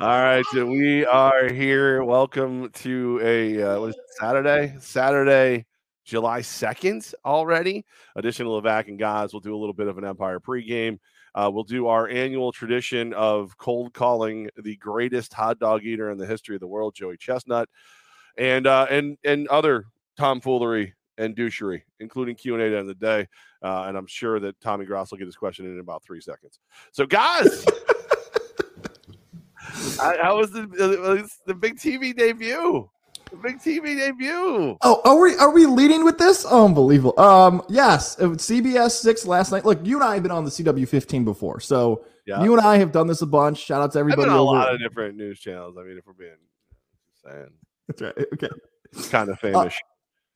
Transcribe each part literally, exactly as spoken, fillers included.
All right, so we are here. Welcome to a uh, what is it, Saturday, Saturday, July second already. Additional Levac and guys, we'll do a little bit of an Empire pregame. Uh, we'll do our annual tradition of cold calling the greatest hot dog eater in the history of the world, Joey Chestnut, and uh, and and other tomfoolery and douchery, including Q and A at the end of the day. Uh, and I'm sure that Tommy Gross will get his question in, in about three seconds. So, guys. I, I was the, the big T V debut. The big T V debut. Oh, are we are we leading with this? Unbelievable. Um, yes, it was C B S six last night. Look, you and I have been on the C W fifteen before, so yeah. You and I have done this a bunch. Shout out to everybody. I've been on over. A lot of different news channels. I mean, if we're being saying that's right. Okay, it's kind of famous. Uh,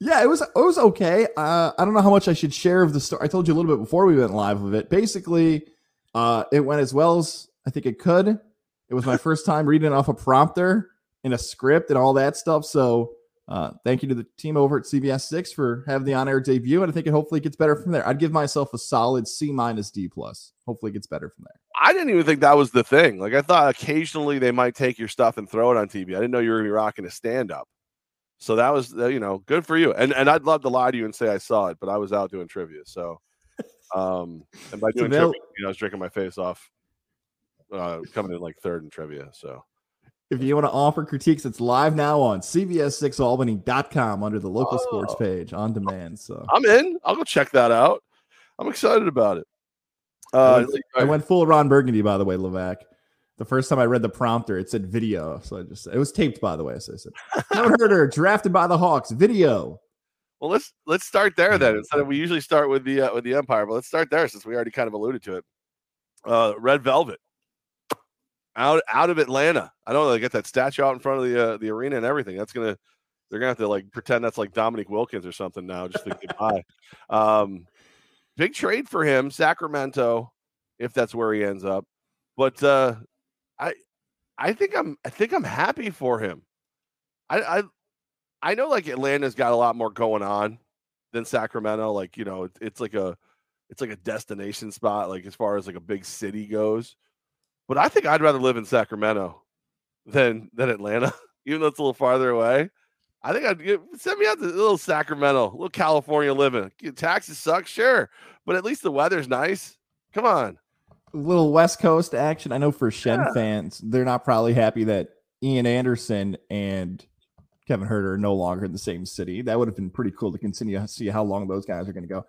yeah, it was it was okay. Uh, I don't know how much I should share of the story. I told you a little bit before we went live of it. Basically, uh, it went as well as I think it could. It was my first time reading off a prompter and a script and all that stuff. So uh, thank you to the team over at C B S six for having the on-air debut. And I think it hopefully gets better from there. I'd give myself a solid C minus D plus. Hopefully it gets better from there. I didn't even think that was the thing. Like I thought occasionally they might take your stuff and throw it on T V. I didn't know you were going to be rocking a stand-up. So that was, uh, you know, good for you. And and I'd love to lie to you and say I saw it, but I was out doing trivia. So um, and by doing trivia, you know, I was drinking my face off. Uh, coming in like third in trivia. So if you want to offer critiques, it's live now on C B S six albany dot com under the local oh. sports page on demand. So I'm in. I'll go check that out. I'm excited about it. Uh, I, went, I went full Ron Burgundy, by the way, Levac. The first time I read the prompter, it said video. So I just it was taped, by the way. So I said, Kevin Huerter drafted by the Hawks, video. Well, let's let's start there then. Instead of we usually start with the uh, with the Empire, but let's start there since we already kind of alluded to it. Uh, Red Velvet. Out out of Atlanta. I don't know. They got that statue out in front of the uh, the arena and everything. That's gonna they're gonna have to like pretend that's like Dominique Wilkins or something now just to get by. Um, big trade for him, Sacramento, if that's where he ends up. But uh, I I think I'm I think I'm happy for him. I I I know like Atlanta's got a lot more going on than Sacramento. Like you know, it's, it's like a it's like a destination spot. Like as far as like a big city goes. But I think I'd rather live in Sacramento than than Atlanta, even though it's a little farther away. I think I'd get, send me out to a little Sacramento, a little California living. Taxes suck, sure, but at least the weather's nice. Come on, a little West Coast action. I know for Shen yeah. fans, they're not probably happy that Ian Anderson and Kevin Huerter are no longer in the same city. That would have been pretty cool to continue to see how long those guys are going to go.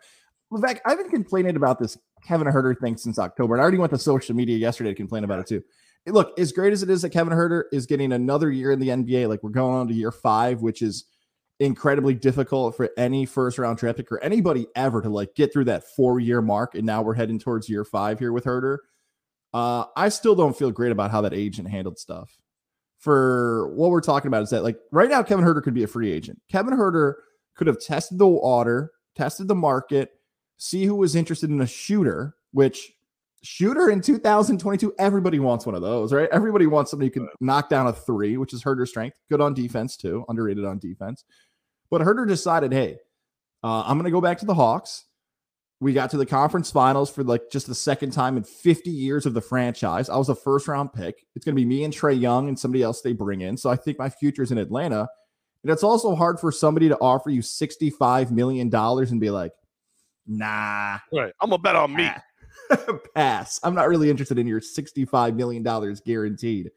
Levac, I've been complaining about this Kevin Huerter thing since October, and I already went to social media yesterday to complain about it too. Look, as great as it is that Kevin Huerter is getting another year in the N B A, like we're going on to year five, which is incredibly difficult for any first-round draft pick or anybody ever to like get through that four-year mark, and now we're heading towards year five here with Huerter. Uh, I still don't feel great about how that agent handled stuff. For what we're talking about is that like right now, Kevin Huerter could be a free agent. Kevin Huerter could have tested the water, tested the market, see who was interested in a shooter, which shooter in two thousand twenty-two, everybody wants one of those, right? Everybody wants somebody who can knock down a three, which is Huerter's strength. Good on defense too, underrated on defense. But Huerter decided, hey, uh, I'm going to go back to the Hawks. We got to the conference finals for like just the second time in fifty years of the franchise. I was a first round pick. It's going to be me and Trae Young and somebody else they bring in. So I think my future is in Atlanta. And it's also hard for somebody to offer you sixty-five million dollars and be like, nah, right. I'm gonna bet on me. Pass. I'm not really interested in your sixty-five million dollars guaranteed.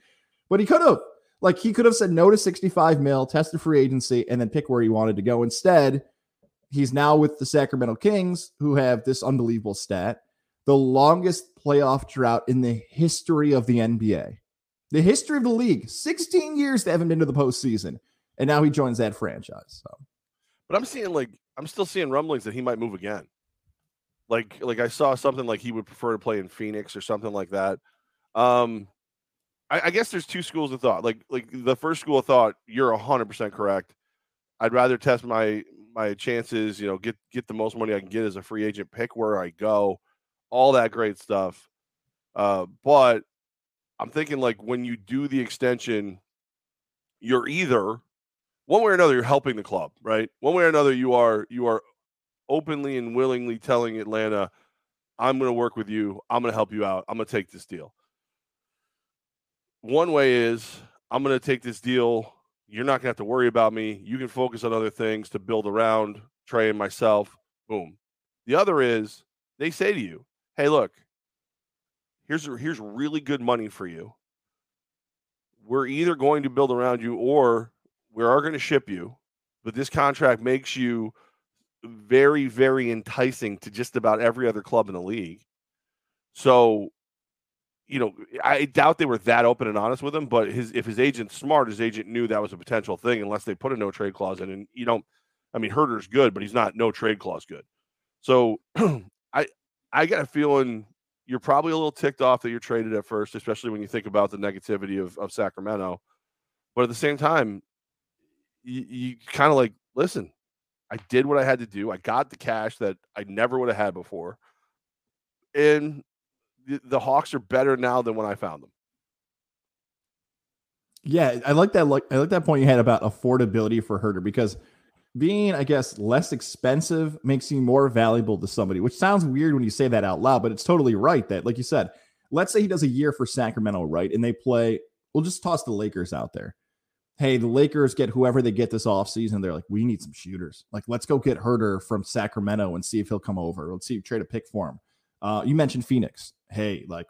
But he could have, like, he could have said no to sixty-five mil, tested free agency, and then pick where he wanted to go. Instead, he's now with the Sacramento Kings, who have this unbelievable stat: the longest playoff drought in the history of the N B A, the history of the league. sixteen years they haven't been to the postseason, and now he joins that franchise. So, but I'm seeing like I'm still seeing rumblings that he might move again. Like, like I saw something like he would prefer to play in Phoenix or something like that. Um, I, I guess there's two schools of thought. Like, like the first school of thought, you're one hundred percent correct. I'd rather test my my chances, you know, get get the most money I can get as a free agent, pick where I go, all that great stuff. Uh, but I'm thinking like when you do the extension, you're either one way or another, you're helping the club, right? One way or another, you are you are. openly and willingly telling Atlanta, I'm going to work with you. I'm going to help you out. I'm going to take this deal. one way is I'm going to take this deal. You're not going to have to worry about me. You can focus on other things to build around Trae and myself. Boom. The other is they say to you, hey, look, here's here's really good money for you. We're either going to build around you or we are going to ship you. But this contract makes you very, very enticing to just about every other club in the league. So, you know, I doubt they were that open and honest with him, but his if his agent's smart, his agent knew that was a potential thing unless they put a no-trade clause in. And, you know, I mean, Huerter's good, but he's not no-trade clause good. So I I got a feeling you're probably a little ticked off that you're traded at first, especially when you think about the negativity of, of Sacramento. But at the same time, you, you kind of like, listen, I did what I had to do. I got the cash that I never would have had before. And the, the Hawks are better now than when I found them. Yeah, I like that. Like, I like that point you had about affordability for Huerter, because being, I guess, less expensive makes you more valuable to somebody, which sounds weird when you say that out loud, but it's totally right that, like you said, let's say he does a year for Sacramento, right? And they play, we'll just toss the Lakers out there. Hey, the Lakers get whoever they get this offseason. They're like, we need some shooters. Like, let's go get Huerter from Sacramento and see if he'll come over. Let's see if trade a pick for him. Uh, you mentioned Phoenix. Hey, like,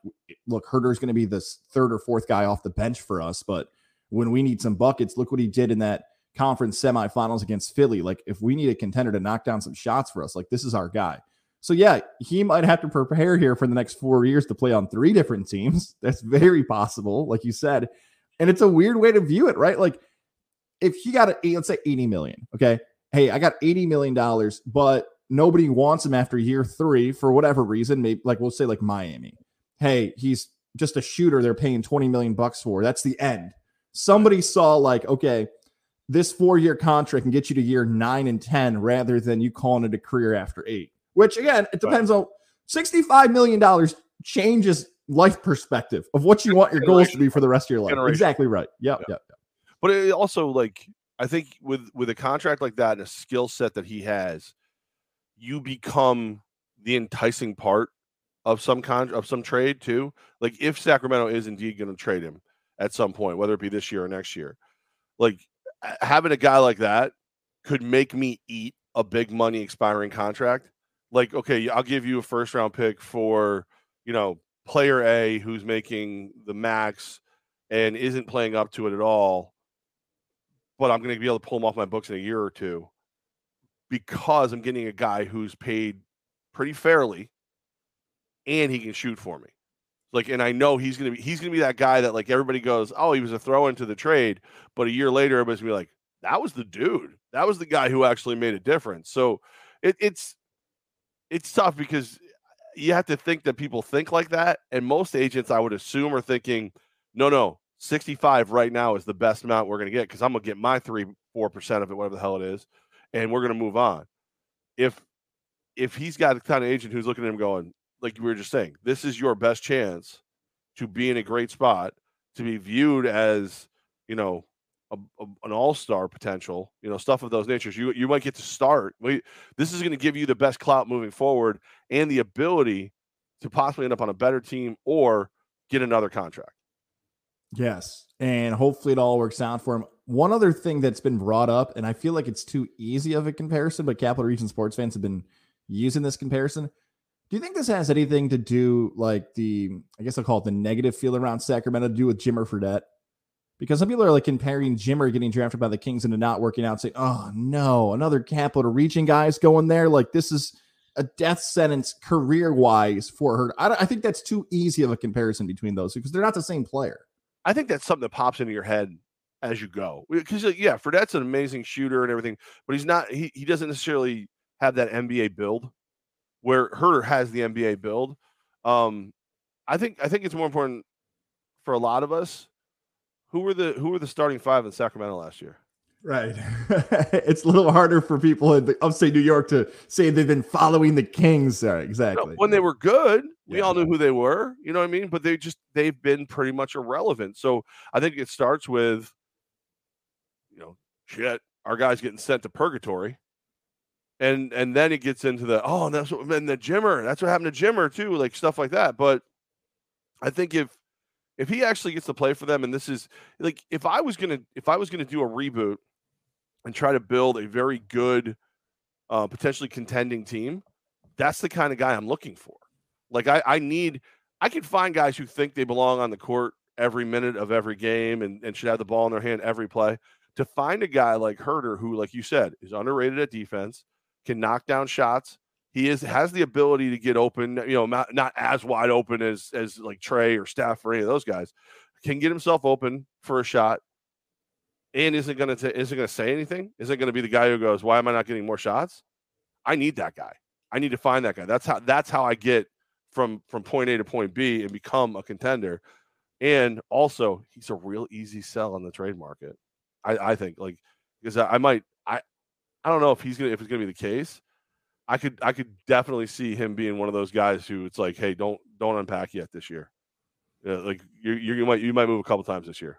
look, Huerter's going to be this third or fourth guy off the bench for us, but when we need some buckets, look what he did in that conference semifinals against Philly. Like, if we need a contender to knock down some shots for us, like, this is our guy. So yeah, he might have to prepare here for the next four years to play on three different teams. That's very possible, like you said. And it's a weird way to view it, right? Like, if he got, a, let's say eighty million, okay? Hey, I got eighty million dollars, but nobody wants him after year three for whatever reason. Maybe, like, we'll say like Miami. Hey, he's just a shooter. They're paying twenty million bucks for. That's the end. Somebody saw like, okay, this four-year contract can get you to year nine and ten rather than you calling it a career after eight, which, again, it depends right. on sixty-five million dollars changes life perspective of what you want your goals to be for the rest of your life. Generation. Exactly right. Yep, yeah. Yep, yep. But it also, like, I think with, with a contract like that and a skill set that he has, you become the enticing part of some con- of some trade too. Like, if Sacramento is indeed going to trade him at some point, whether it be this year or next year, like, having a guy like that could make me eat a big money expiring contract. Like, okay, I'll give you a first round pick for, you know, player A who's making the max and isn't playing up to it at all, but I'm going to be able to pull him off my books in a year or two because I'm getting a guy who's paid pretty fairly and he can shoot for me. Like, and I know he's gonna be he's gonna be that guy that, like, everybody goes, oh, he was a throw into the trade, but a year later everybody's gonna be like, that was the dude, that was the guy who actually made a difference. So it, it's it's tough because you have to think that people think like that, and most agents, I would assume, are thinking, no, no, sixty-five right now is the best amount we're gonna get because I'm gonna get my three, four percent of it, whatever the hell it is, and we're gonna move on. If if he's got a kind of agent who's looking at him going, like we were just saying, this is your best chance to be in a great spot, to be viewed as, you know, a, a, an all-star potential, you know, stuff of those natures. You you might get to start. We, this is going to give you the best clout moving forward and the ability to possibly end up on a better team or get another contract. Yes, and hopefully it all works out for him. One other thing that's been brought up, and I feel like it's too easy of a comparison, but Capital Region sports fans have been using this comparison. Do you think this has anything to do, like, the, I guess I'll call it the negative feel around Sacramento, to do with Jimmer Fredette? Because some people are, like, comparing Jimmer getting drafted by the Kings into not working out and saying, oh, no, another Capital Region guy's going there. Like, this is a death sentence career-wise for her. I, I think that's too easy of a comparison between those because they're not the same player. I think that's something that pops into your head as you go. Because, yeah, Fredette's an amazing shooter and everything, but he's not, he, he doesn't necessarily have that N B A build, where Huerter has the N B A build. Um, I think I think it's more important for a lot of us. Who were the who were the starting five in Sacramento last year? Right. It's a little harder for people in the upstate New York to say they've been following the Kings. Right, exactly. No, when they were good, we yeah. all knew who they were. You know what I mean? But they just they've been pretty much irrelevant. So I think it starts with, you know, shit, our guy's getting sent to purgatory. And and then it gets into the, oh, and that's what, and the Jimmer, that's what happened to Jimmer too, like stuff like that. But I think if if he actually gets to play for them, and this is like, if I was gonna if I was gonna do a reboot and try to build a very good, uh, potentially contending team, that's the kind of guy I'm looking for. Like I, I need, I can find guys who think they belong on the court every minute of every game and, and should have the ball in their hand every play. To find a guy like Huerter, who, like you said, is underrated at defense, can knock down shots. He is has the ability to get open, you know, not, not as wide open as as like Trae or Steph or any of those guys. Can get himself open for a shot, and isn't gonna t- isn't gonna say anything. Isn't gonna be the guy who goes, "Why am I not getting more shots?" I need that guy. I need to find that guy. That's how that's how I get from from point A to point B and become a contender. And also, he's a real easy sell on the trade market. I, I think like because I, I might I I don't know if he's gonna if it's gonna be the case. I could I could definitely see him being one of those guys who it's like, hey, don't don't unpack yet this year. You know, like you you might you might move a couple times this year.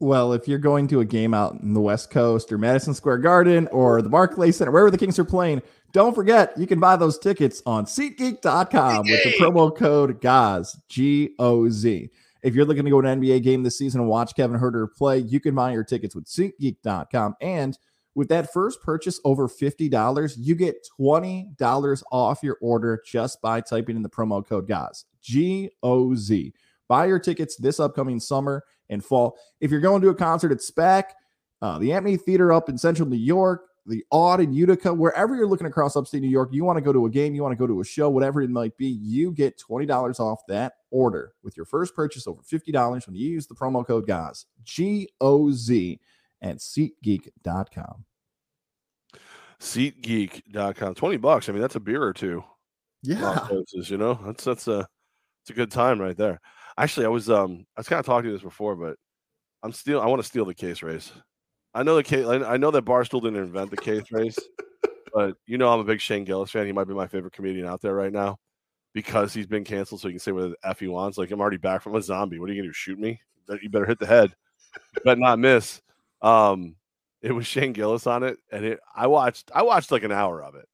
Well, if you're going to a game out in the West Coast or Madison Square Garden or the Barclays Center, wherever the Kings are playing, don't forget you can buy those tickets on SeatGeek dot com with the promo code G O Z, G O Z. If you're looking to go to an N B A game this season and watch Kevin Huerter play, you can buy your tickets with SeatGeek dot com. And with that first purchase over fifty dollars, you get twenty dollars off your order just by typing in the promo code G O Z. G O Z. Buy your tickets this upcoming summer and fall. If you're going to a concert at SPAC, uh, the Amphitheater Theater up in central New York, the Ord in Utica, wherever you're looking across upstate New York, you want to go to a game, you want to go to a show, whatever it might be, you get twenty dollars off that order with your first purchase over fifty dollars when you use the promo code G O Z. G O Z. At SeatGeek dot com. SeatGeek dot com. twenty bucks. I mean, that's a beer or two. Yeah. Places, you know, that's that's a it's a good time right there. Actually, I was um I was kind of talking to this before, but I'm still I want to steal the case race. I know the case. I know that Barstool didn't invent the case race, but you know I'm a big Shane Gillis fan. He might be my favorite comedian out there right now because he's been canceled, so he can say whatever the F he wants. Like, I'm already back from a zombie. What are you gonna do? Shoot me? You better hit the head. You better not miss. Um, it was Shane Gillis on it, and it I watched I watched like an hour of it.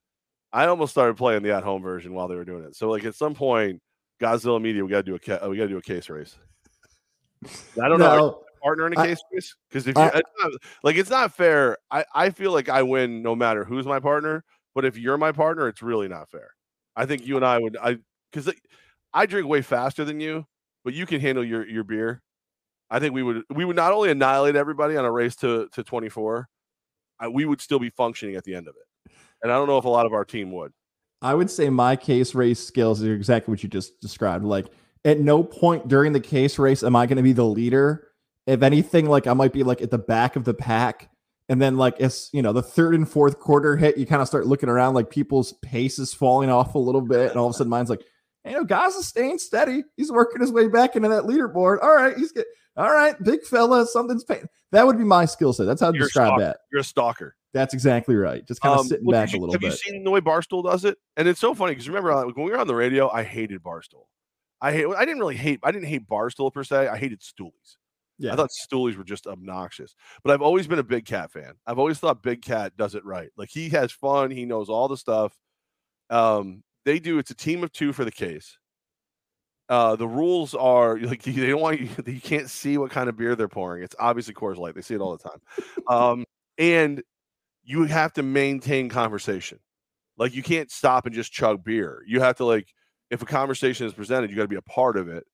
I almost started playing the at-home version while they were doing it. So like at some point, Godzilla Media, we got to do a ca- we got to do a case race. I don't no, know are you a partner in a I, case race because if you I, it's not, like it's not fair. I, I feel like I win no matter who's my partner, but if you're my partner, it's really not fair. I think you and I would I because like, I drink way faster than you, but you can handle your your beer. I think we would we would not only annihilate everybody on a race to, to twenty-four, I, we would still be functioning at the end of it. And I don't know if a lot of our team would. I would say my case race skills are exactly what you just described. Like, at no point during the case race am I going to be the leader. If anything, like I might be like at the back of the pack. And then like it's, you know, the third and fourth quarter hit, you kind of start looking around, like people's pace is falling off a little bit. And all of a sudden mine's like, you know, Gaza's staying steady. He's working his way back into that leaderboard. All right, he's getting, all right, big fella, something's pain. That would be my skill set. That's how I describe that. You're a stalker. That's exactly right. Just kind of um, sitting well, back you, a little have bit. Have you seen the way Barstool does it? And it's so funny because remember like, when we were on the radio, I hated Barstool. I hate. I didn't really hate. I didn't hate Barstool per se. I hated Stoolies. Yeah, I thought Stoolies were just obnoxious. But I've always been a Big Cat fan. I've always thought Big Cat does it right. Like he has fun. He knows all the stuff. Um. They do. It's a team of two for the case. Uh, the rules are like they don't want you. You can't see what kind of beer they're pouring. It's obviously Coors Light. They see it all the time. Um, and you have to maintain conversation. Like you can't stop and just chug beer. You have to like if a conversation is presented, you got to be a part of it.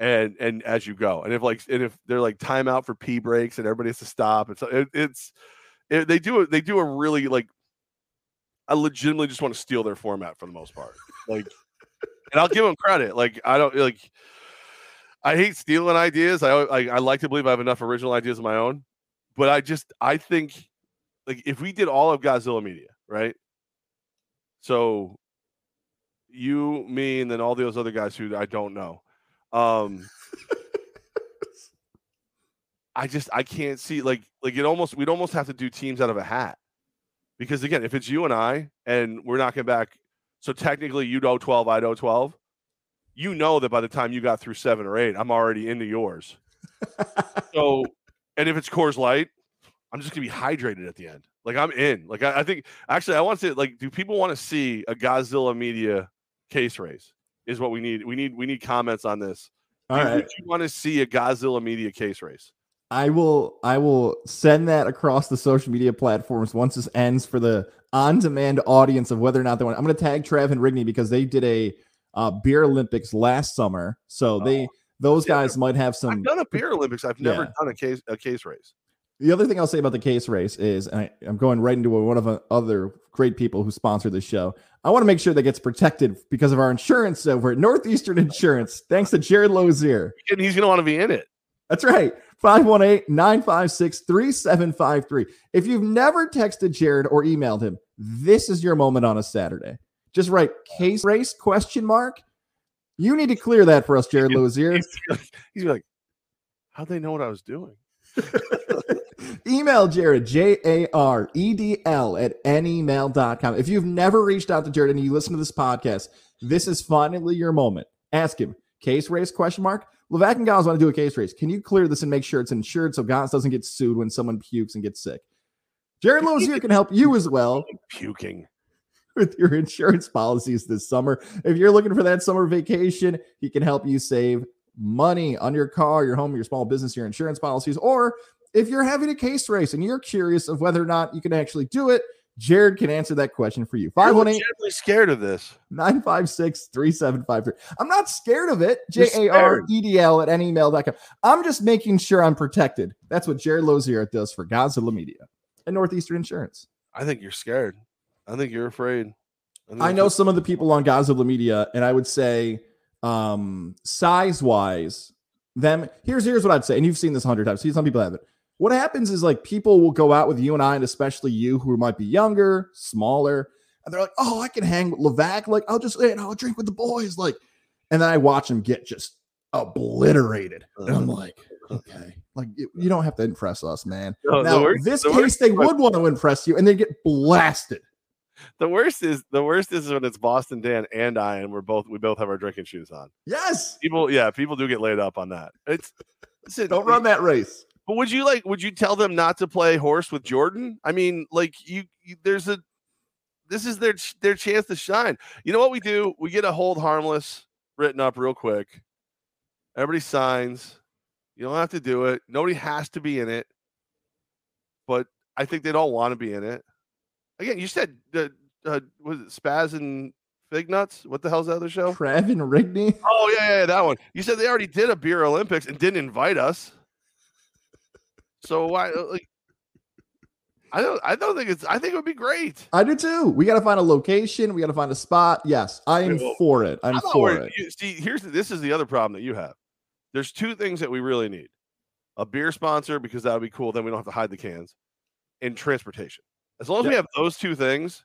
And and as you go, and if like and if they're like time out for pee breaks and everybody has to stop, and so it, it's it, they do they do a really like. I legitimately just want to steal their format for the most part. Like, and I'll give them credit. Like, I don't like, I hate stealing ideas. I, I I like to believe I have enough original ideas of my own, but I just, I think like if we did all of Godzilla Media, right? So you, me, and then all those other guys who I don't know. Um, I just, I can't see like, like it almost, we'd almost have to do teams out of a hat. Because, again, if it's you and I and we're knocking back, so technically you'd owe twelve, I'd owe twelve, you know that by the time you got through seven or eight, I'm already into yours. So, and if it's Coors Light, I'm just going to be hydrated at the end. Like, I'm in. Like, I, I think, actually, I want to say, like, do people want to see a Godzilla Media case race is what we need. We need we need comments on this. All right. Would you want to see a Godzilla media case race? I will I will send that across the social media platforms once this ends for the on-demand audience of whether or not they want. I'm going to tag Trav and Rigney because they did a uh, beer Olympics last summer. So oh, they those yeah, guys might have some. I've done a beer Olympics. I've never yeah. done a case a case race. The other thing I'll say about the case race is, and I, I'm going right into one of the other great people who sponsor this show. I want to make sure that gets protected because of our insurance over at Northeastern Insurance. Thanks to Jared Lozier. And he's going to want to be in it. That's right. five one eight, nine five six, three seven five three. If you've never texted Jared or emailed him, this is your moment on a Saturday. Just write case race question mark. You need to clear that for us, Jared Lozier. He's like, how'd they know what I was doing? Email Jared, J A R E D L at n email dot com. If you've never reached out to Jared and you listen to this podcast, this is finally your moment. Ask him, case race question mark. Levac and Gons want to do a case race. Can you clear this and make sure it's insured so Gons doesn't get sued when someone pukes and gets sick? Jared Lozier can help you as well. Puking. With your insurance policies this summer. If you're looking for that summer vacation, he can help you save money on your car, your home, your small business, your insurance policies. Or if you're having a case race and you're curious of whether or not you can actually do it, Jared can answer that question for you. five one eight. I'm really scared of this. nine five six, three seven five three. I'm not scared of it. J A R E D L at n email dot com. I'm just making sure I'm protected. That's what Jared Lozier does for Godzilla Media and Northeastern Insurance. I think you're scared. I think you're afraid. I, I know some of the people on Godzilla Media, and I would say um, size-wise, them. Here's, here's what I'd say, and you've seen this a hundred times. See, some people have it. What happens is, like, people will go out with you and I, and especially you who might be younger, smaller, and they're like, oh, I can hang with Levac. Like, I'll just, and I'll drink with the boys. Like, and then I watch them get just obliterated. And I'm like, okay, like, you, you don't have to impress us, man. No, now, in this case, they would want to impress you and they get blasted. The worst is the worst is when it's Boston Dan and I, and we're both, we both have our drinking shoes on. Yes. People, yeah, people do get laid up on that. It's, it's a, don't run that race. But would you like, would you tell them not to play horse with Jordan? I mean, like you, you there's a, this is their, their chance to shine. You know what we do? We get a hold harmless written up real quick. Everybody signs. You don't have to do it. Nobody has to be in it, but I think they'd all want to be in it. Again, you said, uh, uh, was it Spaz and Fig Nuts? What the hell's the other show? Trav and Rigney. Oh yeah, yeah, that one. You said they already did a beer Olympics and didn't invite us. So why? Like, I don't. I don't think it's. I think it would be great. I do too. We got to find a location. We got to find a spot. Yes, I am well, for it. I'm, I'm for it. You, see, here's the, this is the other problem that you have. There's two things that we really need: a beer sponsor, because that would be cool. Then we don't have to hide the cans, and transportation. As long as yeah. we have those two things,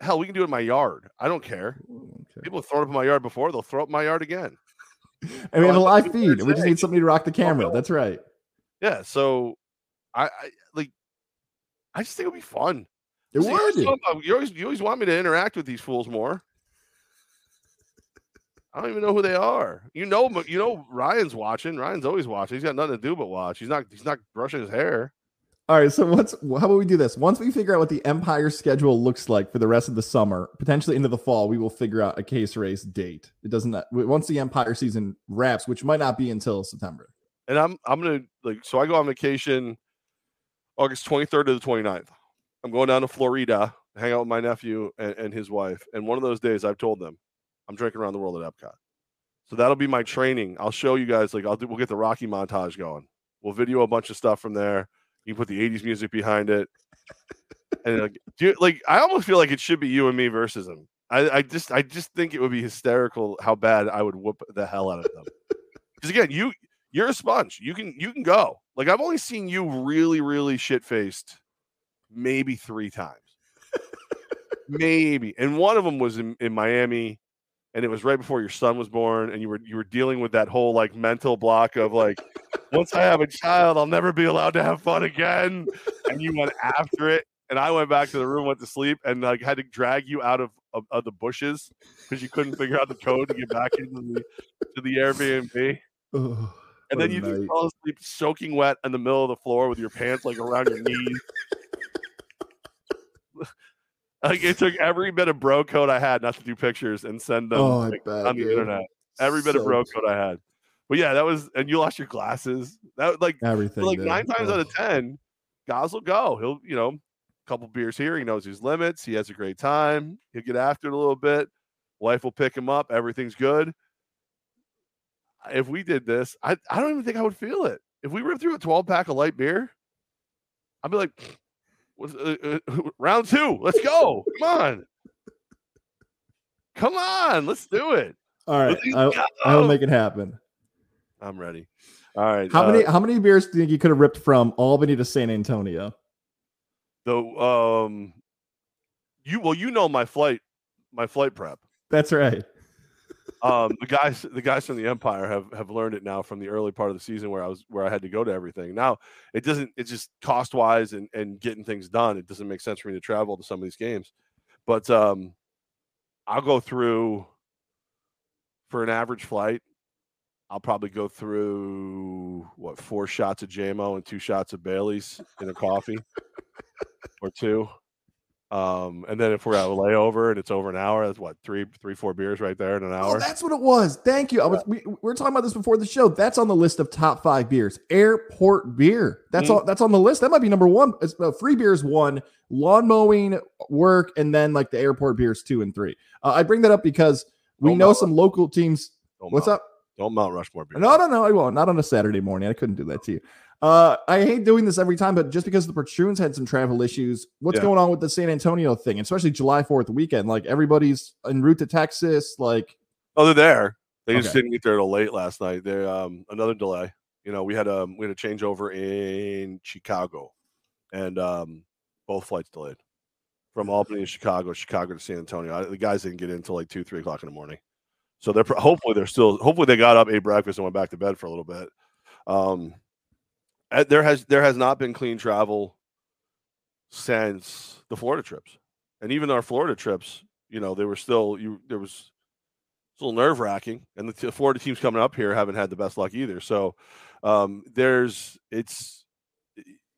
hell, we can do it in my yard. I don't care. Okay. People have thrown up in my yard before; they'll throw up in my yard again. And we have a live feed. We just need somebody to rock the camera. Oh, no. That's right. Yeah, so I, I like. I just think it'll be fun. It See, would. You always, you always, you always want me to interact with these fools more. I don't even know who they are. You know, you know, Ryan's watching. Ryan's always watching. He's got nothing to do but watch. He's not. He's not brushing his hair. All right. So what's? How about we do this? Once we figure out what the Empire schedule looks like for the rest of the summer, potentially into the fall, we will figure out a case race date. It doesn't. Once the Empire season wraps, which might not be until September. And I'm I'm gonna like so I go on vacation August twenty-third to the twenty-ninth. I'm going down to Florida to hang out with my nephew and, and his wife. And one of those days I've told them I'm drinking around the world at Epcot. So that'll be my training. I'll show you guys like I'll do we'll get the Rocky montage going. We'll video a bunch of stuff from there. You can put the eighties music behind it. And like, do, like I almost feel like it should be you and me versus them. I, I just I just think it would be hysterical how bad I would whoop the hell out of them. Because again, you You're a sponge. You can you can go. Like, I've only seen you really, really shit-faced maybe three times. Maybe. And one of them was in, in Miami, and it was right before your son was born, and you were you were dealing with that whole, like, mental block of, like, once I have a child, I'll never be allowed to have fun again. And you went after it. And I went back to the room, went to sleep, and, like, had to drag you out of, of, of the bushes because you couldn't figure out the code to get back into the, to the Airbnb. Ugh. And then you night. just fall asleep soaking wet in the middle of the floor with your pants like around your knees. Like it took every bit of bro code I had not to do pictures and send them oh, like, bet, on the dude. internet. Every so bit of bro code I had. But yeah, that was, and you lost your glasses. That like everything. Like dude. nine times oh. out of ten, guys will go. He'll, you know, a couple beers here. He knows his limits. He has a great time. He'll get after it a little bit. Wife will pick him up. Everything's good. If we did this, I, I don't even think I would feel it. If we ripped through a twelve pack of light beer, I'd be like, uh, uh, round two, let's go. Come on. Come on. Let's do it. All right. I, I will make it happen. I'm ready. All right. How uh, many, how many beers do you think you could have ripped from Albany to San Antonio? The, um, you, well, you know, my flight, my flight prep. That's right. um, the guys, the guys from the Empire have, have learned it now from the early part of the season where I was, where I had to go to everything. Now it doesn't, it's just cost wise and, and getting things done. It doesn't make sense for me to travel to some of these games, but, um, I'll go through for an average flight. I'll probably go through what, four shots of J M O and two shots of Bailey's in a coffee or two. Um, and then if we're at a layover and it's over an hour, that's what, three, three, four beers right there in an hour. Oh, that's what it was. Thank you. I was, we, we were talking about this before the show. That's on the list of top five beers. Airport beer. That's mm. all. That's on the list. That might be number one. It's, uh, free beers one, lawn mowing, work, and then like the airport beers two and three. Uh, I bring that up because we Don't know some Rushmore. local teams. Don't What's mount. up? Don't Mount Rushmore beer. No, no, no. I won't. Not on a Saturday morning. I couldn't do that to you. Uh, I hate doing this every time, but just because the Protrunes had some travel issues, what's yeah. going on with the San Antonio thing, especially July fourth weekend? Like everybody's en route to Texas. Like, oh, they're there. They okay. just didn't get there till late last night. They um another delay. You know, we had um we had a changeover in Chicago, and um both flights delayed from Albany to Chicago, Chicago to San Antonio. I, the guys didn't get in till like two, three o'clock in the morning. So they're hopefully they're still hopefully they got up, ate breakfast, and went back to bed for a little bit. Um. There has there has not been clean travel since the Florida trips, and even our Florida trips, you know, they were still you there was it's a little nerve wracking, and the t- Florida teams coming up here haven't had the best luck either. So um, there's it's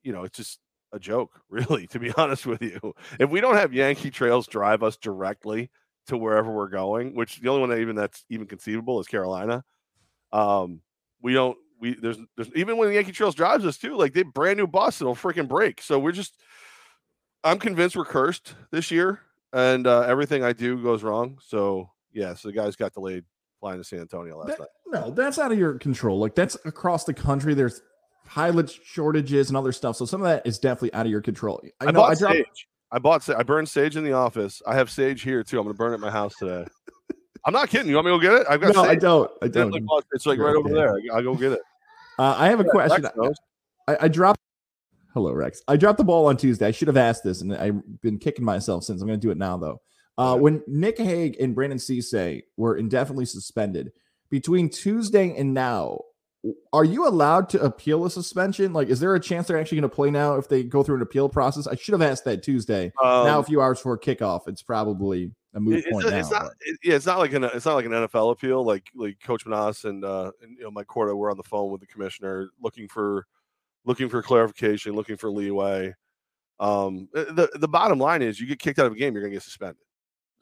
you know it's just a joke, really, to be honest with you. If we don't have Yankee Trails drive us directly to wherever we're going, which the only one that even that's even conceivable is Carolina, um, we don't. We there's there's even when the Yankee Trails drives us too, like they brand new bus, it'll freaking break. So we're just, I'm convinced we're cursed this year, and uh, everything I do goes wrong. So yeah, so the guys got delayed flying to San Antonio last that, night. No, that's out of your control. Like that's across the country. There's pilot shortages and other stuff. So some of that is definitely out of your control. I, I know. Bought I dropped. Sage. I bought. I burned sage in the office. I have sage here too. I'm gonna burn it at my house today. I'm not kidding. You want me to go get it? I've got. No, sage. I don't. I don't. It's like, it's like right over there. I'll go get it. Uh, I have a question. I, I dropped. Hello, Rex. I dropped the ball on Tuesday. I should have asked this, and I've been kicking myself since. I'm going to do it now, though. Uh, when Nick Hague and Brandon Cisse were indefinitely suspended between Tuesday and now, are you allowed to appeal a suspension? Like, is there a chance they're actually going to play now if they go through an appeal process? I should have asked that Tuesday. Um, now, a few hours before kickoff, it's probably a moot point now. It's not, it, yeah, it's not like an it's not like an N F L appeal. Like like Coach Manas and uh and, you know, Mike Korda were on the phone with the commissioner looking for looking for clarification, looking for leeway. Um, the the bottom line is you get kicked out of a game, you're gonna get suspended.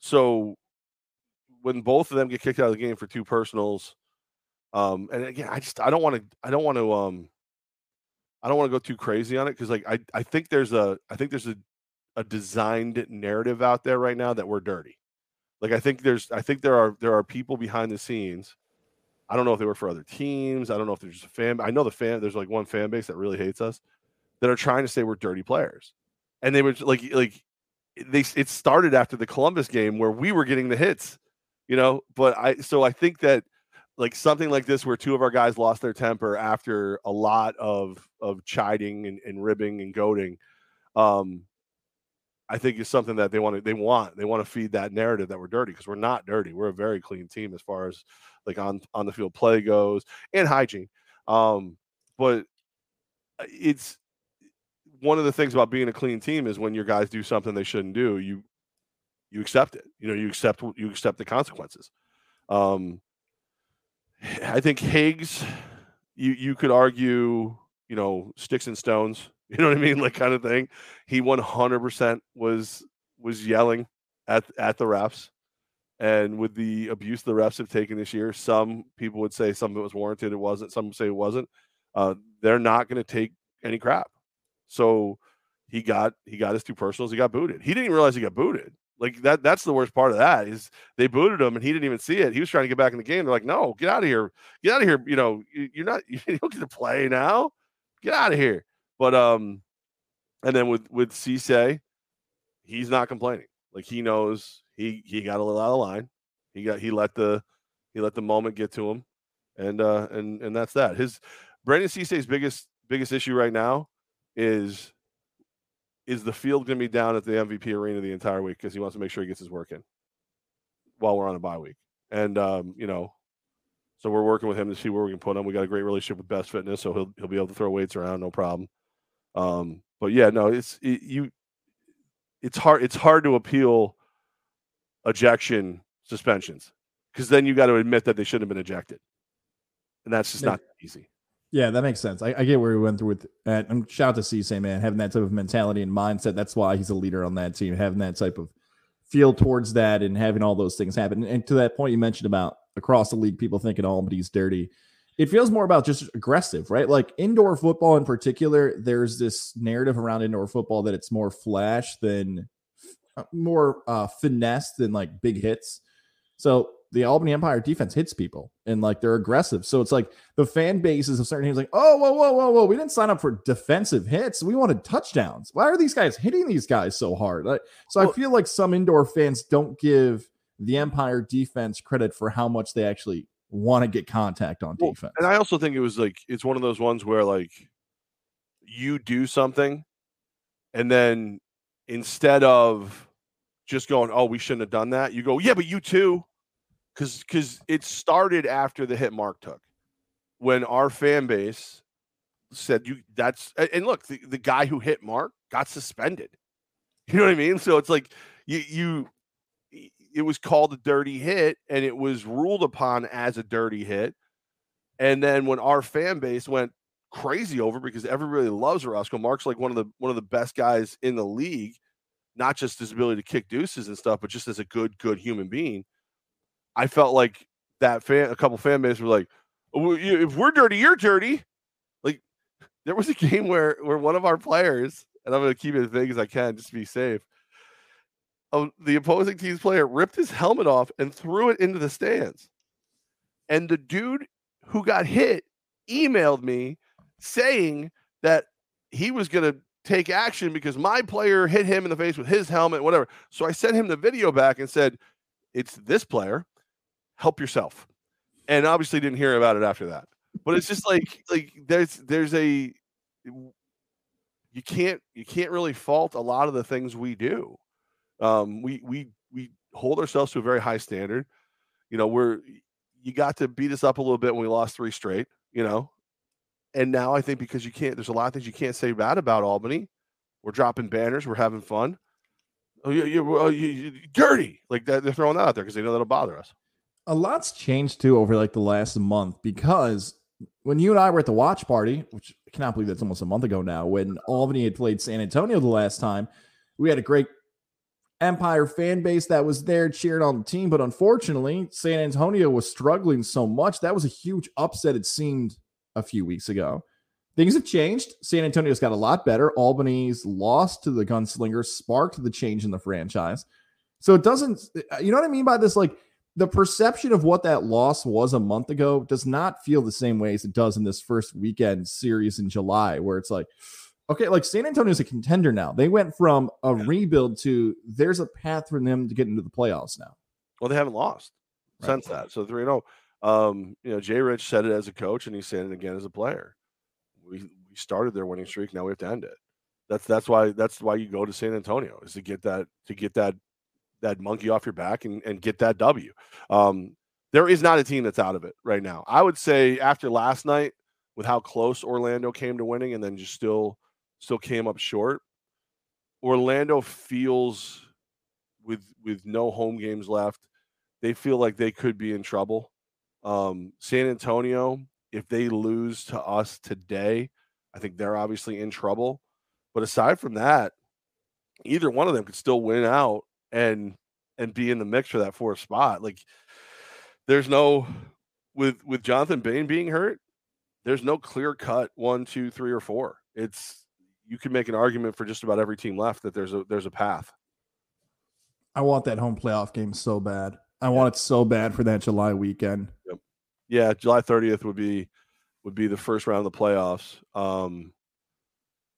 So when both of them get kicked out of the game for two personals, um, and again, I just I don't want to I don't want to um I don't want to go too crazy on it because like I I think there's a I think there's a a designed narrative out there right now that we're dirty. Like I think there's, I think there are, there are people behind the scenes. I don't know if they work for other teams. I don't know if there's just a fan. I know the fan, there's like one fan base that really hates us that are trying to say we're dirty players. And they were like, like they, it started after the Columbus game where we were getting the hits, you know, but I, so I think that like something like this, where two of our guys lost their temper after a lot of, of chiding and, and ribbing and goading, um, I think it's something that they want to, they want, they want to feed that narrative that we're dirty because we're not dirty. We're a very clean team as far as like on, on the field play goes and hygiene. Um, but it's one of the things about being a clean team is when your guys do something they shouldn't do, you, you accept it. You know, you accept, you accept the consequences. Um, I think Higgs, you, you could argue, you know, sticks and stones, you know what I mean? Like kind of thing. He one hundred percent was, was yelling at, at the refs. And with the abuse the refs have taken this year, some people would say some of it was warranted, it wasn't. Some say it wasn't. Uh, they're not going to take any crap. So he got he got his two personals. He got booted. He didn't realize he got booted. Like that. That's the worst part of that is they booted him and he didn't even see it. He was trying to get back in the game. They're like, no, get out of here, get out of here. You know, you're not you don't get to play now. Get out of here. But um, and then with with Cissé, he's not complaining. Like he knows. He he got a little out of line. He got he let the he let the moment get to him, and uh and and that's that. His Brandon Cissé's biggest biggest issue right now is is the field going to be down at the M V P arena the entire week because he wants to make sure he gets his work in while we're on a bye week. And um you know, so we're working with him to see where we can put him. We got a great relationship with Best Fitness, so he'll he'll be able to throw weights around, no problem. Um, but yeah, no, it's it, you. It's hard. It's hard to appeal ejection suspensions because then you got to admit that they shouldn't have been ejected, and that's just yeah. not easy. Yeah, that makes sense. I, I get where he went through with, and um, shout out to Cissé, man, having that type of mentality and mindset. That's why he's a leader on that team, having that type of feel towards that, and having all those things happen. And, and to that point, you mentioned about across the league, people thinking, "Oh, but he's dirty." It feels more about just aggressive, right? Like indoor football in particular, there's this narrative around indoor football that it's more flash than. more uh finesse than like big hits. So the Albany Empire defense hits people and like they're aggressive. So it's like the fan bases of certain teams like, oh, whoa, whoa, whoa, whoa. We didn't sign up for defensive hits. We wanted touchdowns. Why are these guys hitting these guys so hard? Like, so well, I feel like some indoor fans don't give the Empire defense credit for how much they actually want to get contact on well, defense. And I also think it was like, it's one of those ones where like you do something and then instead of just going, oh, we shouldn't have done that. You go, yeah, but you too. Because because it started after the hit Mark took when our fan base said, you that's, and look, the, the guy who hit Mark got suspended. You know what I mean? So it's like you, you, it was called a dirty hit and it was ruled upon as a dirty hit. And then when our fan base went crazy over because everybody loves Roscoe, Mark's like one of the, one of the best guys in the league. Not just his ability to kick deuces and stuff, but just as a good, good human being. I felt like that fan, a couple fan bases were like, if we're dirty, you're dirty. Like there was a game where, where one of our players, and I'm going to keep it as vague as I can just to be safe. Um, the opposing team's player ripped his helmet off and threw it into the stands. And the dude who got hit emailed me saying that he was going to take action because my player hit him in the face with his helmet, whatever. So I sent him the video back and said, it's this player, help yourself. And obviously didn't hear about it after that, but it's just like, like there's, there's a, you can't, you can't really fault a lot of the things we do. Um, we, we, we hold ourselves to a very high standard. You know, we're, you got to beat us up a little bit when we lost three straight, you know? And now I think because you can't, there's a lot of things you can't say bad about Albany. We're dropping banners. We're having fun. Oh, you, you, oh, you, you dirty. Like that, they're throwing that out there because they know that'll bother us. A lot's changed too over like the last month because when you and I were at the watch party, which I cannot believe that's almost a month ago now, when Albany had played San Antonio the last time, we had a great Empire fan base that was there cheered on the team. But unfortunately, San Antonio was struggling so much. That was a huge upset, it seemed. A few weeks ago, things have changed. San Antonio's got a lot better. Albany's loss to the Gunslingers sparked the change in the franchise. So it doesn't, you know what I mean by this? Like the perception of what that loss was a month ago does not feel the same way as it does in this first weekend series in July, where it's like, okay, like San Antonio's a contender now. They went from a rebuild to there's a path for them to get into the playoffs now. Well, they haven't lost right. since that. So three and oh. Um, you know, Jay Rich said it as a coach and he said it again as a player. We we started their winning streak. Now we have to end it. That's, that's why, that's why you go to San Antonio is to get that, to get that, that monkey off your back and, and get that W. Um, there is not a team that's out of it right now. I would say after last night with how close Orlando came to winning and then just still, still came up short, Orlando feels with, with no home games left. They feel like they could be in trouble. Um, San Antonio, if they lose to us today, I think they're obviously in trouble. But aside from that, either one of them could still win out and and be in the mix for that fourth spot. Like, there's no, with with Jonathan Bane being hurt, there's no clear cut one, two, three, or four. It's, you can make an argument for just about every team left that there's a there's a path. I want that home playoff game so bad. I yeah. want it so bad for that July weekend. Yep. Yeah, July thirtieth would be would be the first round of the playoffs. Um,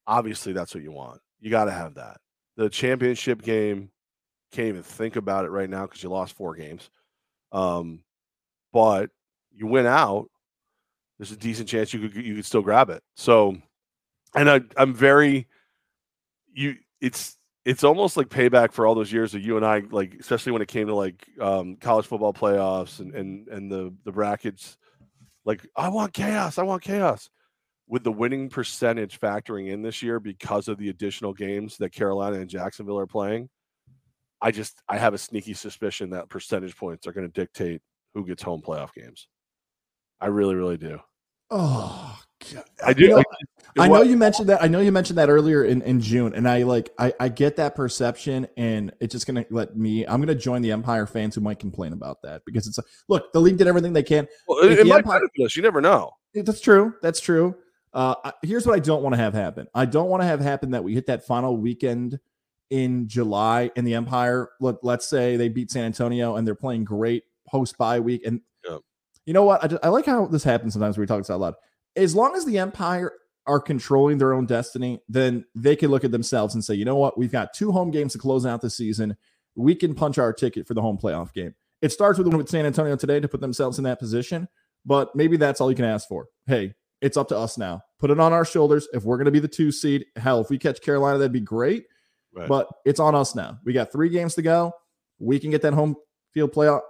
obviously, that's what you want. You got to have that. The championship game, can't even think about it right now because you lost four games. Um, but you win out, there's a decent chance you could you could still grab it. So, and I, I'm very you. It's it's almost like payback for all those years that you and I, like, especially when it came to like um, college football playoffs and and and the the brackets. Like, I want chaos. I want chaos. With the winning percentage factoring in this year because of the additional games that Carolina and Jacksonville are playing, I just I have a sneaky suspicion that percentage points are going to dictate who gets home playoff games. I really, really do. Oh, God. I do. You know, I, I know you mentioned that. I know you mentioned that earlier in, in June, and I like I, I get that perception, and it's just going to let me. I'm going to join the Empire fans who might complain about that because it's like, look, the league did everything they can. Well, it, it the might Empire, us. You never know. That's true. That's true. Uh, here's what I don't want to have happen. I don't want to have happen that we hit that final weekend in July and the Empire. Let, let's say they beat San Antonio and they're playing great post bye week. And yep. you know what? I, just, I like how this happens sometimes when we talk this out loud. As long as the Empire are controlling their own destiny, then they can look at themselves and say, you know what? We've got two home games to close out the season. We can punch our ticket for the home playoff game. It starts with, with San Antonio today to put themselves in that position, but maybe that's all you can ask for. Hey, it's up to us now. Put it on our shoulders. If we're going to be the two seed, hell, if we catch Carolina, that'd be great. Right. But it's on us now. We got three games to go. We can get that home field playoff.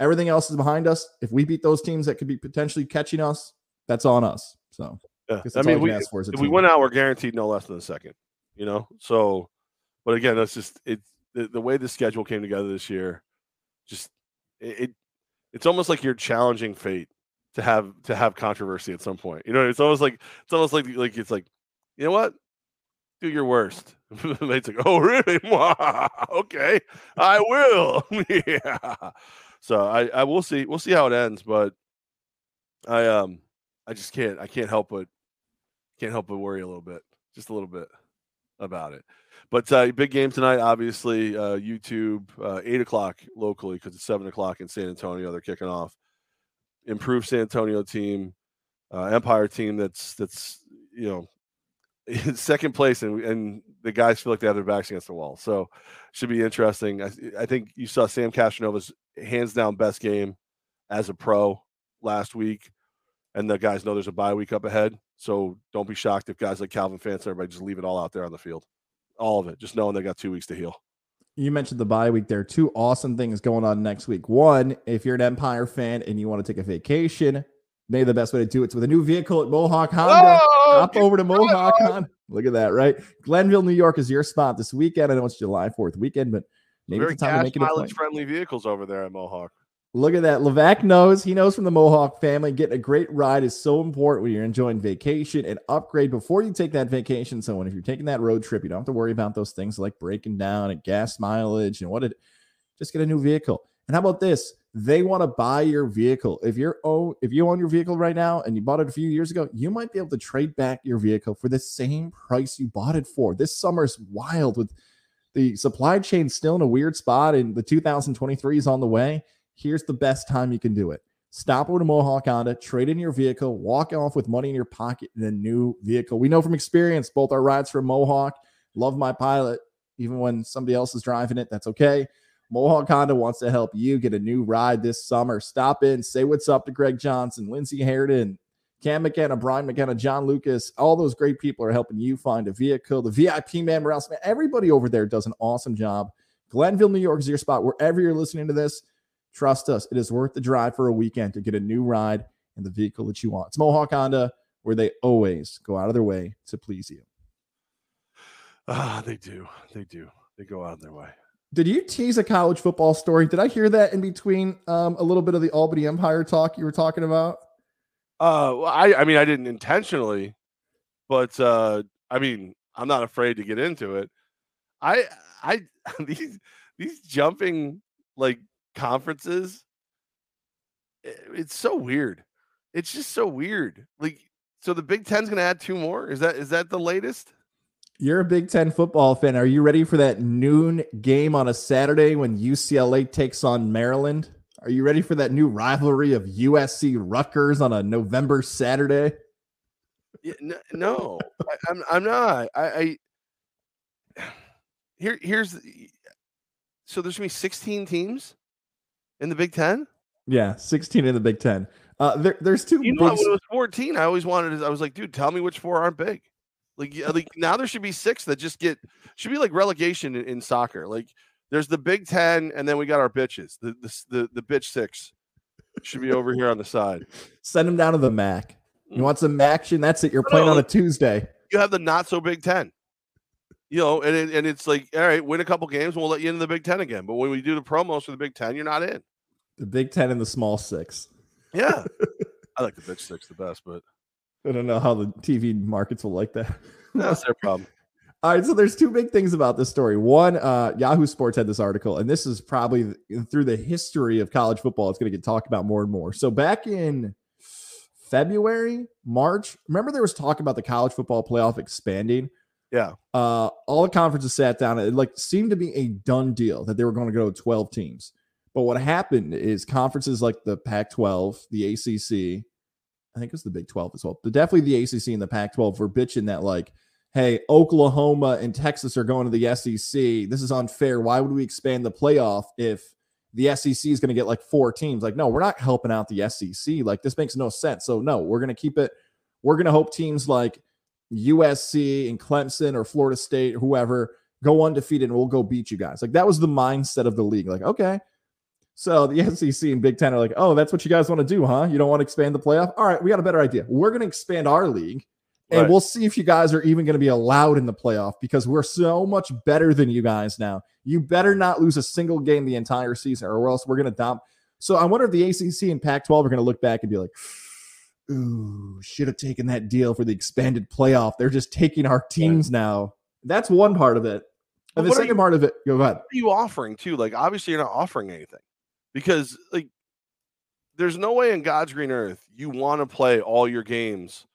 Everything else is behind us. If we beat those teams that could be potentially catching us, that's on us. So yeah. I, I mean, we, if we win out, we're guaranteed no less than a second. You know, so. But again, that's just it. The, the way the schedule came together this year, just it, it. It's almost like you're challenging fate. To have to have controversy at some point, you know, it's almost like it's almost like like it's like, you know what, do your worst. It's like, oh really? Okay, I will. Yeah. So I, I will see we'll see how it ends, but I um I just can't I can't help but can't help but worry a little bit, just a little bit about it. But uh, big game tonight, obviously. Uh, YouTube uh, eight o'clock locally because it's seven o'clock in San Antonio. They're kicking off. Improved San Antonio team, uh, Empire team that's that's you know in second place, and and the guys feel like they have their backs against the wall. So should be interesting. I, I think you saw Sam Castanova's hands down best game as a pro last week, and the guys know there's a bye week up ahead. So don't be shocked if guys like Calvin Fance and everybody just leave it all out there on the field, all of it, just knowing they got two weeks to heal. You mentioned the bye week there. Two awesome things going on next week. One, if you're an Empire fan and you want to take a vacation, maybe the best way to do it's with a new vehicle at Mohawk Honda. Oh, Hop over to Mohawk oh. Honda. Look at that, right? Glenville, New York is your spot this weekend. I know it's July fourth weekend, but maybe it's time to make it a play. Very mileage-friendly vehicles over there at Mohawk. Look at that. Levac knows. He knows from the Mohawk family. Getting a great ride is so important when you're enjoying vacation, and upgrade before you take that vacation. So when if you're taking that road trip, you don't have to worry about those things like breaking down and gas mileage and what it just get a new vehicle. And how about this? They want to buy your vehicle. If you're own, if you own your vehicle right now and you bought it a few years ago, you might be able to trade back your vehicle for the same price you bought it for. This summer's wild with the supply chain still in a weird spot, and the two thousand twenty-three is on the way. Here's the best time you can do it. Stop over to Mohawk Honda, trade in your vehicle, walk off with money in your pocket and a new vehicle. We know from experience, both our rides from Mohawk, love my Pilot. Even when somebody else is driving it, that's okay. Mohawk Honda wants to help you get a new ride this summer. Stop in, say what's up to Greg Johnson, Lindsey Harridan, Cam McKenna, Brian McKenna, John Lucas. All those great people are helping you find a vehicle. The V I P man, Morales, man, everybody over there does an awesome job. Glenville, New York is your spot. Wherever you're listening to this, trust us, it is worth the drive for a weekend to get a new ride and the vehicle that you want. It's Mohawk Honda, where they always go out of their way to please you. Ah, uh, they do. They do. They go out of their way. Did you tease a college football story? Did I hear that in between um, a little bit of the Albany Empire talk you were talking about? Uh, well, I, I mean, I didn't intentionally, but uh, I mean, I'm not afraid to get into it. I, I, these, these jumping like conferences. It's so weird. It's just so weird. Like, so the Big Ten's going to add two more. Is that, is that the latest? You're a Big Ten football fan. Are you ready for that noon game on a Saturday when U C L A takes on Maryland? Are you ready for that new rivalry of U S C Rutgers on a November Saturday? Yeah, no, no I, I'm, I'm not. I, I here, here's so there's gonna be sixteen teams in the Big Ten. Yeah, sixteen in the Big Ten. Uh, there, there's two. You know, when it was fourteen, I always wanted to, I was like, dude, tell me which four aren't big. Like, like now there should be six that just get, should be like relegation in, in soccer. Like there's the Big Ten, and then we got our bitches. The the the, the bitch six should be over here on the side. Send them down to the MAC. You want some action? That's it. You're playing no, on a Tuesday. You have the not so Big Ten. You know, and it, and it's like, all right, win a couple games, and we'll let you into the Big Ten again. But when we do the promos for the Big Ten, you're not in. The Big Ten and the small six. Yeah. I like the big six the best, but I don't know how the T V markets will like that. That's their problem. All right, so there's two big things about this story. One, uh, Yahoo Sports had this article, and this is probably through the history of college football, it's going to get talked about more and more. So back in February, March, remember there was talk about the college football playoff expanding? Yeah. Uh, all the conferences sat down. It like seemed to be a done deal that they were going to go to twelve teams. But what happened is conferences like the Pac twelve, the A C C, I think it was the Big twelve as well, but definitely the A C C and the Pac twelve were bitching that like, hey, Oklahoma and Texas are going to the S E C. This is unfair. Why would we expand the playoff if the S E C is going to get like four teams? Like, no, we're not helping out the S E C. Like, this makes no sense. So no, we're going to keep it. We're going to hope teams like U S C and Clemson or Florida State, or whoever, go undefeated and we'll go beat you guys. Like, that was the mindset of the league. Like, okay. So the S E C and Big Ten are like, oh, that's what you guys want to do, huh? You don't want to expand the playoff? All right, we got a better idea. We're going to expand our league, and right. we'll see if you guys are even going to be allowed in the playoff because we're so much better than you guys now. You better not lose a single game the entire season or else we're going to dump. So I wonder if the A C C and Pac twelve are going to look back and be like, ooh, should have taken that deal for the expanded playoff. They're just taking our teams yeah. now. That's one part of it. And the second you, part of it, go ahead. What are you offering, too? Like, obviously, you're not offering anything. Because like, there's no way in God's green earth you want to play all your games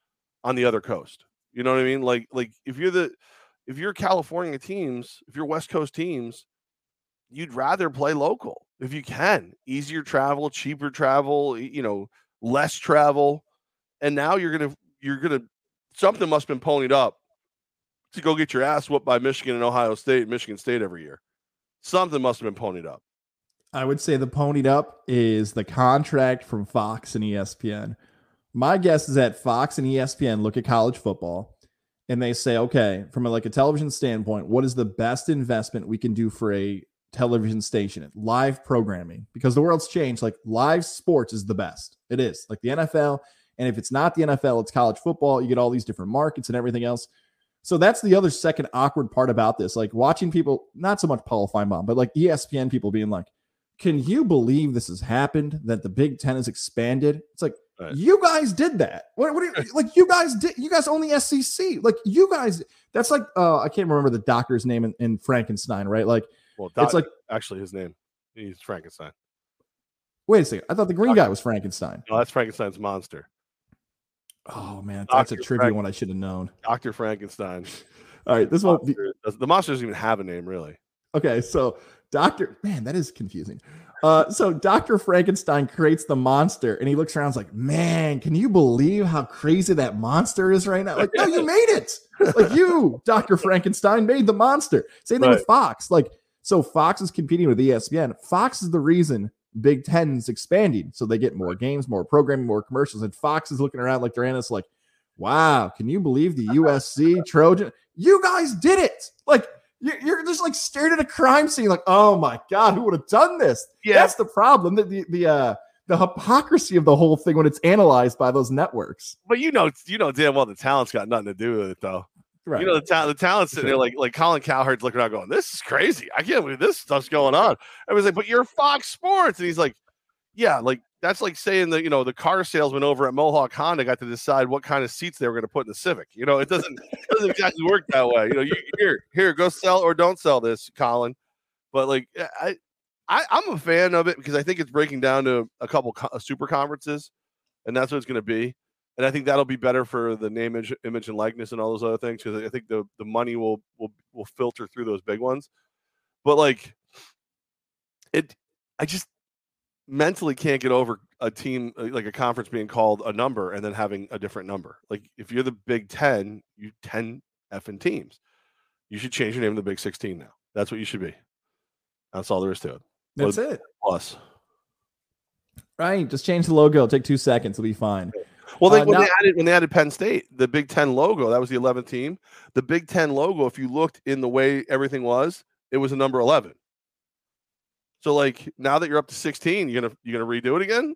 on the other coast. You know what I mean? Like, like if you're the, if you're California teams, if you're West Coast teams, you'd rather play local if you can. Easier travel, cheaper travel, you know, less travel. And now you're gonna, you're gonna, something must have been ponied up to go get your ass whooped by Michigan and Ohio State, and Michigan State every year. Something must have been ponied up. I would say the ponied up is the contract from Fox and E S P N. My guess is that Fox and E S P N look at college football and they say, okay, from a, like a television standpoint, what is the best investment we can do for a television station? Live programming, because the world's changed. Like live sports is the best. It is like the N F L. And if it's not the N F L, it's college football. You get all these different markets and everything else. So that's the other second awkward part about this. Like watching people, not so much Paul Feinbaum, but like E S P N people being like, can you believe this has happened, that the Big Ten has expanded? It's like, right. you guys did that. What, what are you, like, you guys did, you guys own the S E C. Like, you guys, that's like, uh, I can't remember the doctor's name in, in Frankenstein, right? Like, well, doc, it's like, actually, his name, he's Frankenstein. Wait a second. I thought the green Doctor guy was Frankenstein. No, that's Frankenstein's monster. Oh, man. That's Doctor a trivia Frank- one I should have known. Doctor Frankenstein. All right. This one. Monster, the monster doesn't even have a name, really. Okay. So, Doctor, man, that is confusing. Uh, so Doctor Frankenstein creates the monster, and he looks around, and is like, man, can you believe how crazy that monster is right now? Like, no, you made it. Like, you, Doctor Frankenstein, made the monster. Same thing right. with Fox. Like, so Fox is competing with E S P N. Fox is the reason Big Ten's expanding, so they get more games, more programming, more commercials. And Fox is looking around like they're analysts, like, wow, can you believe the U S C Trojan? You guys did it. Like. You're just like stared at a crime scene, like, oh my God, who would have done this? Yeah. That's the problem. The the the, uh, the hypocrisy of the whole thing when it's analyzed by those networks. But you know, you know damn well the talent's got nothing to do with it, though. Right. You know, the talent, the talent's sitting there, like like Colin Cowherd's looking around, going, "This is crazy. I can't believe this stuff's going on." I was like, "But you're Fox Sports," and he's like, "Yeah, like that's like saying that you know the car salesman over at Mohawk Honda got to decide what kind of seats they were going to put in the Civic. You know, it doesn't it doesn't exactly work that way. You know, you, here here go sell or don't sell this, Colin. But like I I, I'm a fan of it because I think it's breaking down to a couple co- super conferences, and that's what it's going to be. And I think that'll be better for the name, image, image, and likeness and all those other things, because I think the, the money will, will will filter through those big ones. But, like, it, I just mentally can't get over a team, like a conference being called a number and then having a different number. Like, if you're the Big Ten, you ten effing teams. You should change your name to the Big sixteen now. That's what you should be. That's all there is to it. That's it. Plus. Right. Just change the logo. It'll take two seconds. It'll be fine. Well, they, uh, when, now, they added, when they added Penn State, the Big Ten logo, that was the eleventh team. The Big Ten logo, if you looked in the way everything was, it was a number eleven. So, like, now that you're up to sixteen, you're gonna you're gonna redo it again.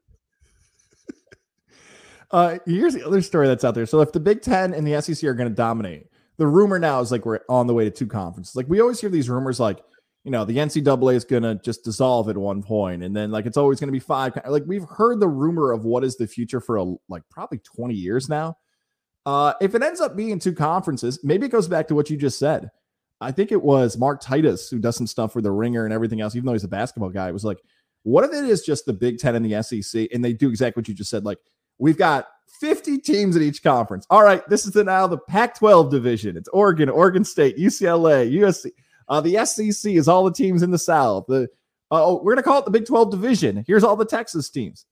uh, here's the other story that's out there. So, if the Big Ten and the S E C are gonna dominate, the rumor now is like we're on the way to two conferences. Like, we always hear these rumors, like, you know, the N C double A is gonna just dissolve at one point, and then, like, it's always gonna be five. Like, we've heard the rumor of what is the future for a, like, probably twenty years now. Uh, if it ends up being two conferences, maybe it goes back to what you just said. I think it was Mark Titus who does some stuff for the Ringer and everything else, even though he's a basketball guy. It was like, what if it is just the Big Ten and the S E C, and they do exactly what you just said? Like, we've got fifty teams in each conference. All right, this is the, now the Pac twelve division. It's Oregon, Oregon State, U C L A, U S C. Uh, the S E C is all the teams in the South. The, uh, oh, we're going to call it the Big twelve division. Here's all the Texas teams.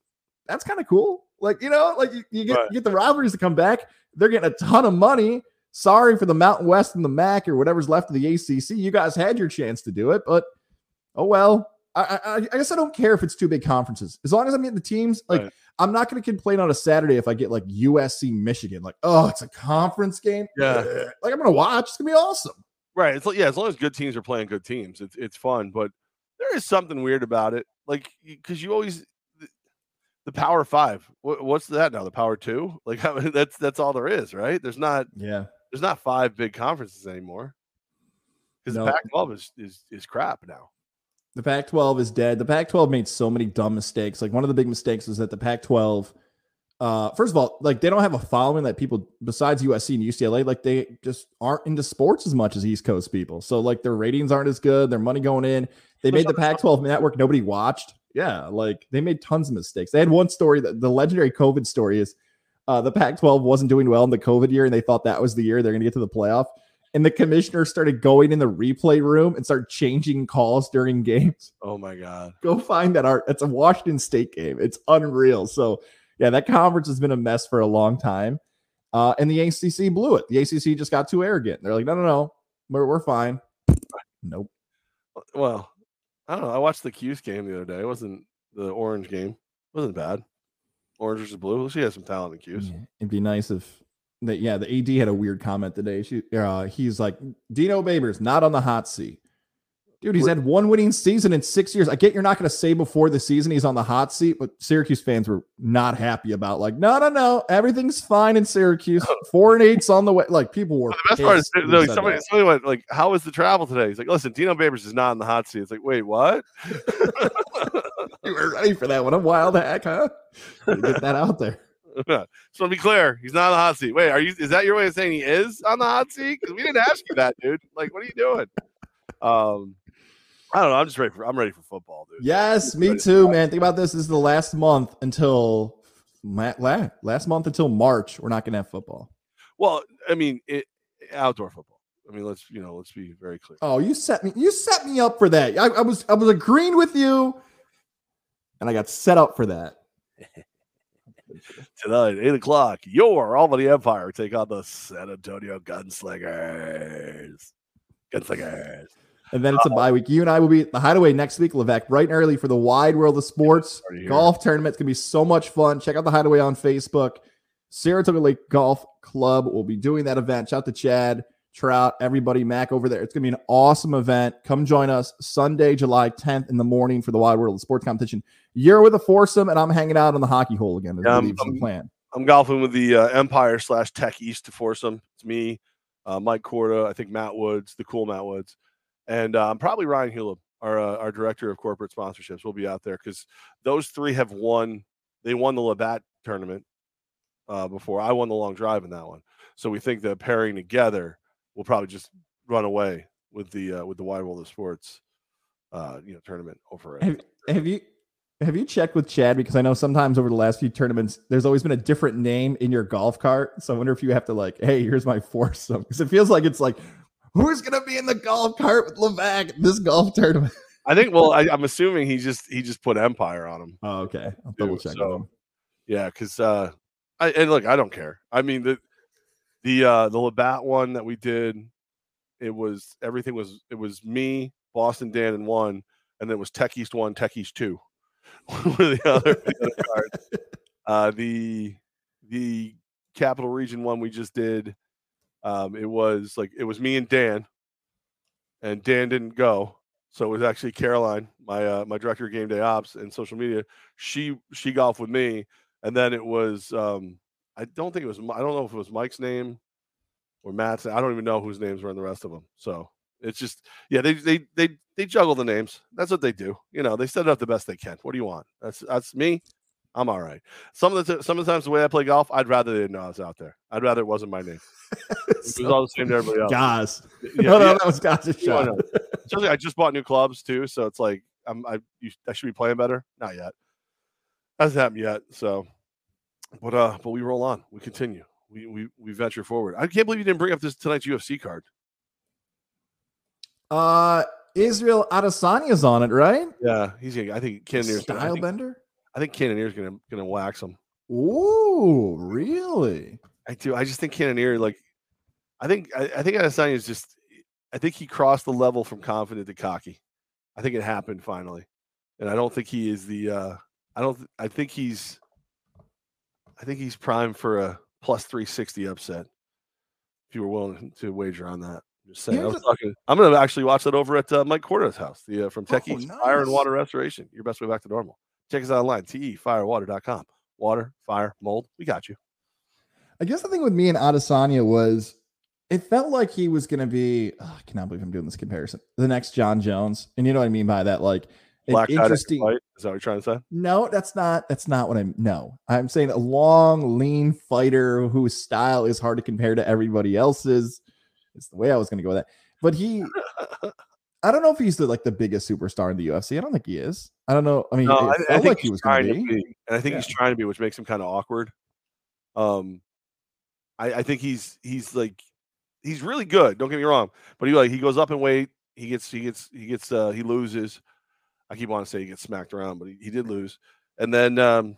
That's kind of cool. Like, you know, like you, you, get, right. you get the rivalries to come back. They're getting a ton of money. Sorry for the Mountain West and the M A C or whatever's left of the A C C. You guys had your chance to do it, but oh well. I, I, I guess I don't care if it's two big conferences. As long as I'm getting the teams, like, right. I'm not going to complain on a Saturday if I get, like, U S C Michigan. Like, oh, it's a conference game. Yeah, like, I'm going to watch. It's going to be awesome. Right. It's like, yeah, as long as good teams are playing good teams, it's it's fun. But there is something weird about it, like, because you always the Power Five. What, what's that now? The Power Two? Like, I mean, that's that's all there is, right? There's not. Yeah. There's not five big conferences anymore because no. The Pac twelve is, is is crap now. The Pac twelve is dead. The Pac twelve made so many dumb mistakes. Like, one of the big mistakes was that the Pac twelve, uh, first of all, like, they don't have a following that people besides U S C and U C L A, like, they just aren't into sports as much as East Coast people. So, like, their ratings aren't as good. Their money going in. They made the Pac twelve network. Nobody watched. Yeah, like, they made tons of mistakes. They had one story that the legendary COVID story is. Uh, the Pac twelve wasn't doing well in the COVID year, and they thought that was the year they're going to get to the playoff. And the commissioner started going in the replay room and started changing calls during games. Oh, my God. Go find that art. It's a Washington State game. It's unreal. So, yeah, that conference has been a mess for a long time. Uh, and the A C C blew it. The A C C just got too arrogant. They're like, no, no, no. We're, we're fine. Nope. Well, I don't know. I watched the Q's game the other day. It wasn't the orange game. It wasn't bad. Orange versus blue. She has some talent in Q's. Yeah, it'd be nice if that. Yeah, the A D had a weird comment today. She, uh, he's like, Dino Babers not on the hot seat, dude. He's We're, had one winning season in six years. I get you're not going to say before the season he's on the hot seat, but Syracuse fans were not happy about. Like, no, no, no, everything's fine in Syracuse. Four and eight's on the way. Like, people were. The best part is no, somebody, somebody went like, "How was the travel today?" He's like, "Listen, Dino Babers is not on the hot seat." It's like, wait, what? You were ready for that one. A wild hack, huh? Get that out there. So, to be clear, he's not on the hot seat. Wait, are you? Is that your way of saying he is on the hot seat? Because we didn't ask you that, dude. Like, what are you doing? Um, I don't know. I'm just ready for. I'm ready for football, dude. Yes, me too, to man. Think about this. This is the last month until last month until March. We're not going to have football. Well, I mean, it, outdoor football. I mean, let's you know, let's be very clear. Oh, you set me. You set me up for that. I, I was. I was agreeing with you. And I got set up for that. Tonight, eight o'clock, your Albany Empire take on the San Antonio Gunslingers. Gunslingers. And then it's uh, a bye week. You and I will be at the Hideaway next week, Levesque, bright and early for the wide world of sports. Golf tournament. It's going to be so much fun. Check out the Hideaway on Facebook. Saratoga Lake Golf Club will be doing that event. Shout out to Chad, Trout, everybody, Mac over there. It's going to be an awesome event. Come join us Sunday, July tenth in the morning for the Wide World of Sports competition. You're with a foursome, and I'm hanging out on the hockey hole again. Yeah, I'm, I'm, plan. I'm golfing with the uh, Empire slash Tech East to foursome. It's me, uh, Mike Corda, I think Matt Woods, the cool Matt Woods, and um, probably Ryan Hulip, our, uh, our director of corporate sponsorships, will be out there because those three have won. They won the Labatt tournament uh, before. I won the long drive in that one. So we think that pairing together, we'll probably just run away with the uh, with the wide world of sports uh, you know, tournament over it. Have, have you have you checked with Chad? Because I know sometimes over the last few tournaments, there's always been a different name in your golf cart. So I wonder if you have to like, hey, here's my foursome, because it feels like it's like, who's gonna be in the golf cart with LeVac at this golf tournament? I think. Well, I, I'm assuming he just he just put Empire on him. Oh, okay. I'll double check. So, him. Yeah, because uh, I and look, I don't care. I mean the the uh, the Labatt one that we did, it was everything was it was me, Boston Dan, and one, and then it was Tech East one, Tech East two. One of the other, the other cards. Uh, the the Capital Region one we just did. Um, it was like it was me and Dan, and Dan didn't go. So it was actually Caroline, my uh, my director of game day ops and social media. She she golfed with me, and then it was um, I don't think it was I don't know if it was Mike's name or Matt's. I don't even know whose names were in the rest of them. So it's just yeah they they they they juggle the names. That's what they do. You know, they set it up the best they can. What do you want? That's that's me. I'm all right. Some of the t- some of the times the way I play golf, I'd rather they didn't know I was out there. I'd rather it wasn't my name. So, it was all the same to everybody else. Guys, yeah, no, no, yeah. That was Gaz's shot. No, no. I just bought new clubs too, so it's like I'm I you, I should be playing better. Not yet. Hasn't happened yet. So, but uh, but we roll on. We continue. We we we venture forward. I can't believe you didn't bring up this tonight's U F C card. Uh, Israel Adesanya's on it, right? Yeah, he's. Gonna, I think Cannonier's Stylebender. I think Cannonier's gonna gonna wax him. Ooh, really? I do. I just think Cannonier, like, I think I, I think Adesanya is just. I think he crossed the level from confident to cocky. I think it happened finally, and I don't think he is the. Uh, I don't. I think he's. I think he's primed for a plus three sixty upset. If you were willing to wager on that, I'm just saying. I was talking, I'm gonna actually watch that over at uh, Mike Corda's house, the uh, from Techie oh, nice. Fire and Water Restoration. Your best way back to normal. Check us out online, T E fire water dot com. Water, fire, mold, we got you. I guess the thing with me and Adesanya was it felt like he was going to be, oh, I cannot believe I'm doing this comparison, the next John Jones. And you know what I mean by that? Like, Black interesting. Fight? Is that what you're trying to say? No, that's not, that's not what I'm, no. I'm saying a long, lean fighter whose style is hard to compare to everybody else's. It's the way I was going to go with that. But he... I don't know if he's the, like the biggest superstar in the U F C. I don't think he is. I don't know. I mean, no, I, I think like he was trying to be. be, and I think yeah. he's trying to be, which makes him kind of awkward. Um, I, I think he's he's like he's really good. Don't get me wrong, but he like he goes up in weight. He gets he gets he gets uh, he loses. I keep wanting to say he gets smacked around, but he, he did lose. And then um,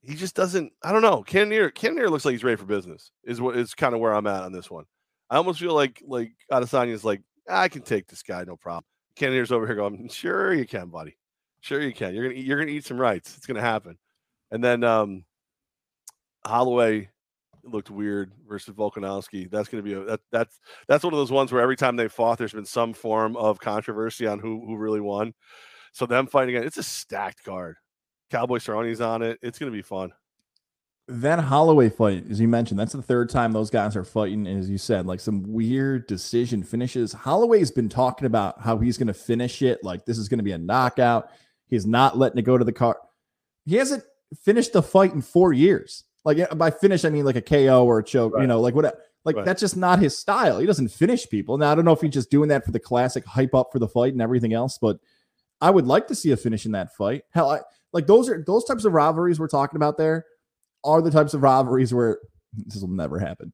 he just doesn't. I don't know. Cannonier Cannonier looks like he's ready for business. Is what is kind of where I'm at on this one. I almost feel like like Adesanya's like, I can take this guy, no problem. Cannonier's over here going, sure you can, buddy. Sure you can. You're gonna eat, you're gonna eat some rights. It's gonna happen. And then um, Holloway looked weird versus Volkanovski. That's gonna be a, that that's that's one of those ones where every time they fought, there's been some form of controversy on who who really won. So them fighting again, it's a stacked card. Cowboy Cerrone's on it. It's gonna be fun. That Holloway fight, as you mentioned, that's the third time those guys are fighting. And as you said, like some weird decision finishes. Holloway's been talking about how he's going to finish it. Like this is going to be a knockout. He's not letting it go to the car. He hasn't finished the fight in four years. Like by finish, I mean like a K O or a choke, right. You know, like whatever. Like right. That's just not his style. He doesn't finish people. Now, I don't know if he's just doing that for the classic hype up for the fight and everything else, but I would like to see a finish in that fight. Hell, I, like those are those types of rivalries we're talking about there. Are the types of rivalries where this will never happen.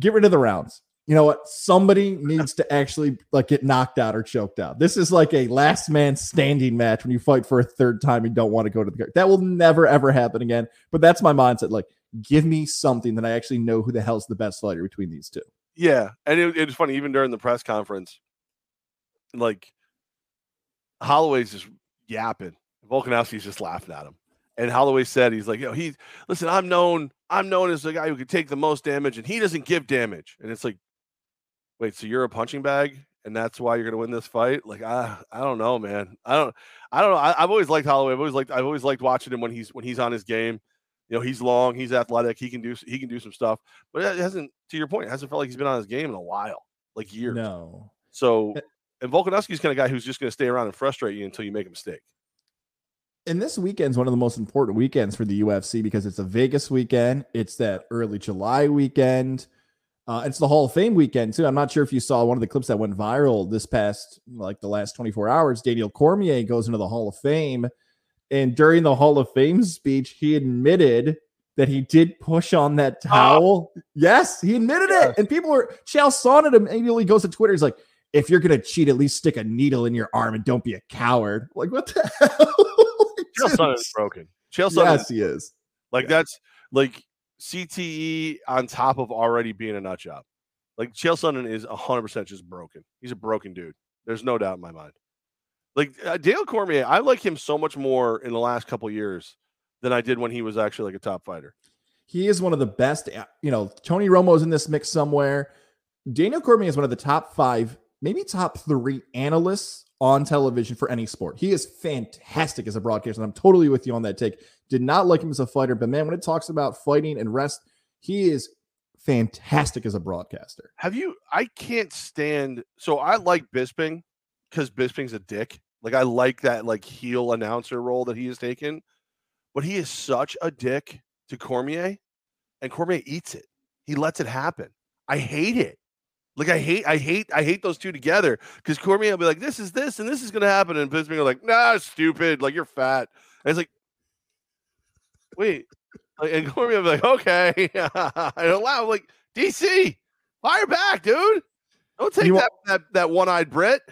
Get rid of the rounds. You know what? Somebody needs to actually like get knocked out or choked out. This is like a last man standing match when you fight for a third time and don't want to go to the guard. That will never, ever happen again. But that's my mindset. Like, give me something that I actually know who the hell's the best fighter between these two. Yeah. And it, it was funny, even during the press conference, like Holloway's just yapping. Volkanovski's just laughing at him. And Holloway said, he's like, yo, he, listen, I'm known, I'm known as the guy who could take the most damage and he doesn't give damage. And it's like, wait, so you're a punching bag and that's why you're going to win this fight? Like, I, I don't know, man. I don't, I don't know. I, I've always liked Holloway. I've always liked, I've always liked watching him when he's, when he's on his game, you know, he's long, he's athletic. He can do, he can do some stuff, but it hasn't, to your point, it hasn't felt like he's been on his game in a while, like years. No. So, and Volkanovski's kind of guy who's just going to stay around and frustrate you until you make a mistake. And this weekend's one of the most important weekends for the U F C because it's a Vegas weekend. It's that early July weekend. Uh, it's the Hall of Fame weekend, too. I'm not sure if you saw one of the clips that went viral this past, like the last twenty-four hours. Daniel Cormier goes into the Hall of Fame, and during the Hall of Fame speech, he admitted that he did push on that towel. Oh. Yes, he admitted yeah. it. And people were, Chael saunted him, and he goes to Twitter. He's like, if you're going to cheat, at least stick a needle in your arm and don't be a coward. Like, what the hell? Chael Sonnen is broken. Chael Sonnen. Yes, he is. Like, yeah. that's, like... C T E on top of already being a nut job. Like, Chael Sonnen is one hundred percent just broken. He's a broken dude. There's no doubt in my mind. Like, uh, Daniel Cormier, I like him so much more in the last couple of years than I did when he was actually, like, a top fighter. He is one of the best. You know, Tony Romo's in this mix somewhere. Daniel Cormier is one of the top five, maybe top three analysts on television for any sport. He is fantastic as a broadcaster, and I'm totally with you on that take. Did not like him as a fighter, but man, when it talks about fighting and rest, he is fantastic as a broadcaster. Have you, I can't stand, so I like Bisping because Bisping's a dick. Like, I like that, like, heel announcer role that he has taken, but he is such a dick to Cormier, and Cormier eats it. He lets it happen. I hate it. Like, I hate, I hate, I hate those two together, because Cormier will be like, this is this, and this is going to happen. And Bisping will be like, nah, stupid. Like, you're fat. And it's like, wait. And Cormier will be like, okay. And allow, like, D C, fire back, dude. Don't take you that, want, that, that one-eyed Brit.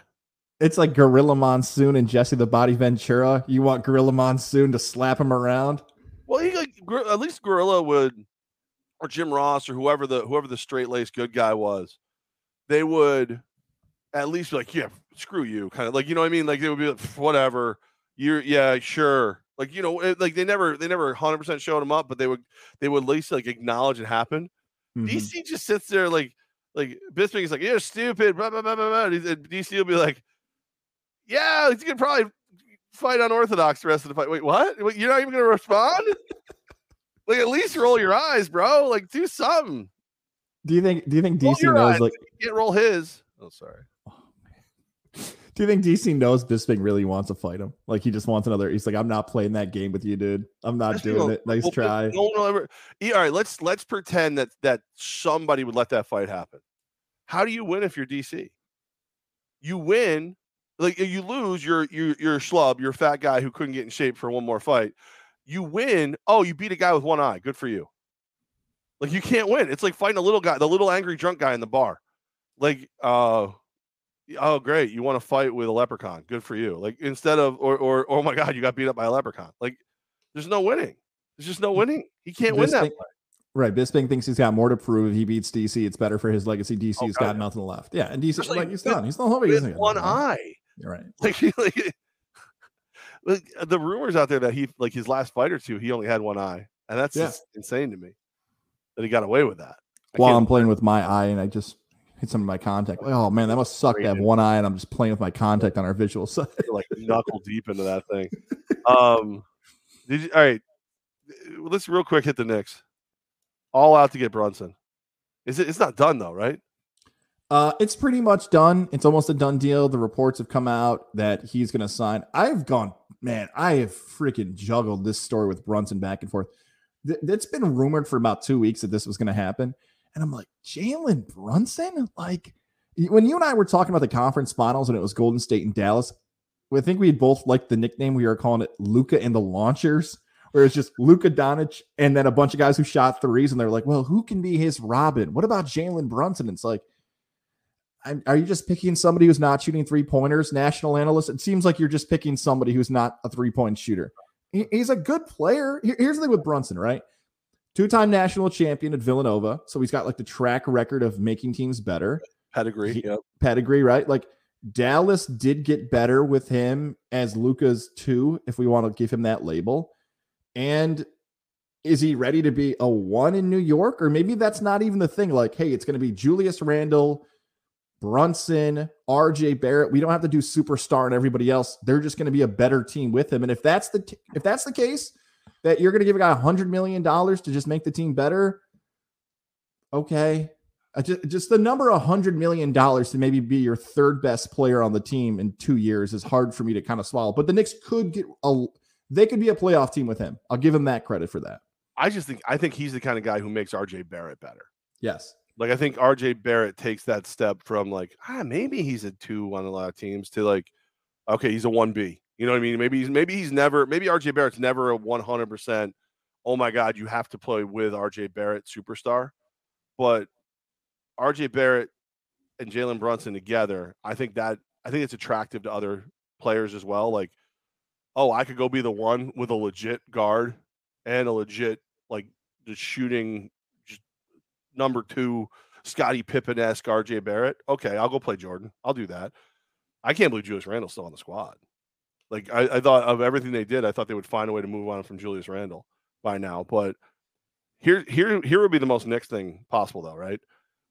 It's like Gorilla Monsoon and Jesse the Body Ventura. You want Gorilla Monsoon to slap him around? Well, he, like, at least Gorilla would, or Jim Ross, or whoever the, whoever the straight-laced good guy was. They would at least be like, yeah, screw you, kind of, like, you know what I mean? Like, they would be like, whatever, you're, yeah, sure. Like, you know, it, like, they never, they never one hundred percent showed him up, but they would, they would at least, like, acknowledge it happened. Mm-hmm. D C just sits there like, like, Bisping is like, you're stupid, blah, blah, blah, blah, blah. And D C will be like, yeah, you can probably fight unorthodox the rest of the fight. Wait, what? You're not even going to respond? Like, at least roll your eyes, bro. Like, do something. Do you think? Do you think D C knows? Eyes. Like, you can't roll his. Oh, sorry. Oh, man. Do you think D C knows Bisping really wants to fight him? Like, he just wants another. He's like, I'm not playing that game with you, dude. I'm not That's doing people, it. Nice well, try. No one will ever. All right, let's let's pretend that that somebody would let that fight happen. How do you win if you're D C? You win, like, if you lose, you're you're you're a schlub. You're a fat guy who couldn't get in shape for one more fight. You win. Oh, you beat a guy with one eye. Good for you. Like, you can't win. It's like fighting a little guy, the little angry drunk guy in the bar. Like, uh, oh, great. You want to fight with a leprechaun. Good for you. Like, instead of, or, or, oh my God, you got beat up by a leprechaun. Like, there's no winning. There's just no winning. He can't Bisping, win that fight. Right. Bisping thinks he's got more to prove. If he beats D C, it's better for his legacy. D C's oh, got yeah. nothing left. Yeah. And D C's like, like, he's done. He's not home. He's one eye. You're right. Like, like, like, the rumors out there that he, like, his last fight or two, he only had one eye. And that's yeah. just insane to me. That he got away with that. I While I'm playing with my eye and I just hit some of my contact. Like, oh, man, that must suck to have one eye and I'm just playing with my contact on our visual side. Like, knuckle deep into that thing. Um, did you, all right. Let's real quick hit the Knicks. All out to get Brunson. Is it? It's not done, though, right? Uh, it's pretty much done. It's almost a done deal. The reports have come out that he's going to sign. I've gone, man, I have freaking juggled this story with Brunson back and forth. That's been rumored for about two weeks that this was going to happen. And I'm like, Jalen Brunson? Like, when you and I were talking about the conference finals and it was Golden State and Dallas, I think we both liked the nickname. We were calling it Luka and the Launchers, where it's just Luka Doncic and then a bunch of guys who shot threes. And they're like, well, who can be his Robin? What about Jalen Brunson? And it's like, I'm, are you just picking somebody who's not shooting three pointers, national analyst? It seems like you're just picking somebody who's not a three point shooter. He's a good player. Here's the thing with Brunson, right? Two-time national champion at Villanova. So he's got, like, the track record of making teams better. Pedigree. He, yep. Pedigree, right? Like, Dallas did get better with him as Luka's two, if we want to give him that label. And is he ready to be a one in New York? Or maybe that's not even the thing. Like, hey, it's going to be Julius Randle, Brunson, R J Barrett. We don't have to do superstar and everybody else. They're just going to be a better team with him. And if that's the t- if that's the case, that you're going to give a guy one hundred million dollars to just make the team better, okay. Uh, just, just the number one hundred million dollars to maybe be your third best player on the team in two years is hard for me to kind of swallow. But the Knicks could get a they could be a playoff team with him. I'll give him that credit for that. I just think I think he's the kind of guy who makes R J Barrett better. Yes. Like, I think R J Barrett takes that step from like, ah, maybe he's a two on a lot of teams to like, okay, he's a one B. You know what I mean? Maybe he's, maybe he's never, maybe R J Barrett's never a one hundred percent. Oh my God, you have to play with R J Barrett superstar. But R J Barrett and Jalen Brunson together, I think that, I think it's attractive to other players as well. Like, oh, I could go be the one with a legit guard and a legit, like, the shooting number two, Scottie Pippen-esque R J Barrett. Okay, I'll go play Jordan. I'll do that. I can't believe Julius Randle's still on the squad. Like, I, I thought of everything they did, I thought they would find a way to move on from Julius Randle by now. But here, here, here would be the most Knicks thing possible, though, right?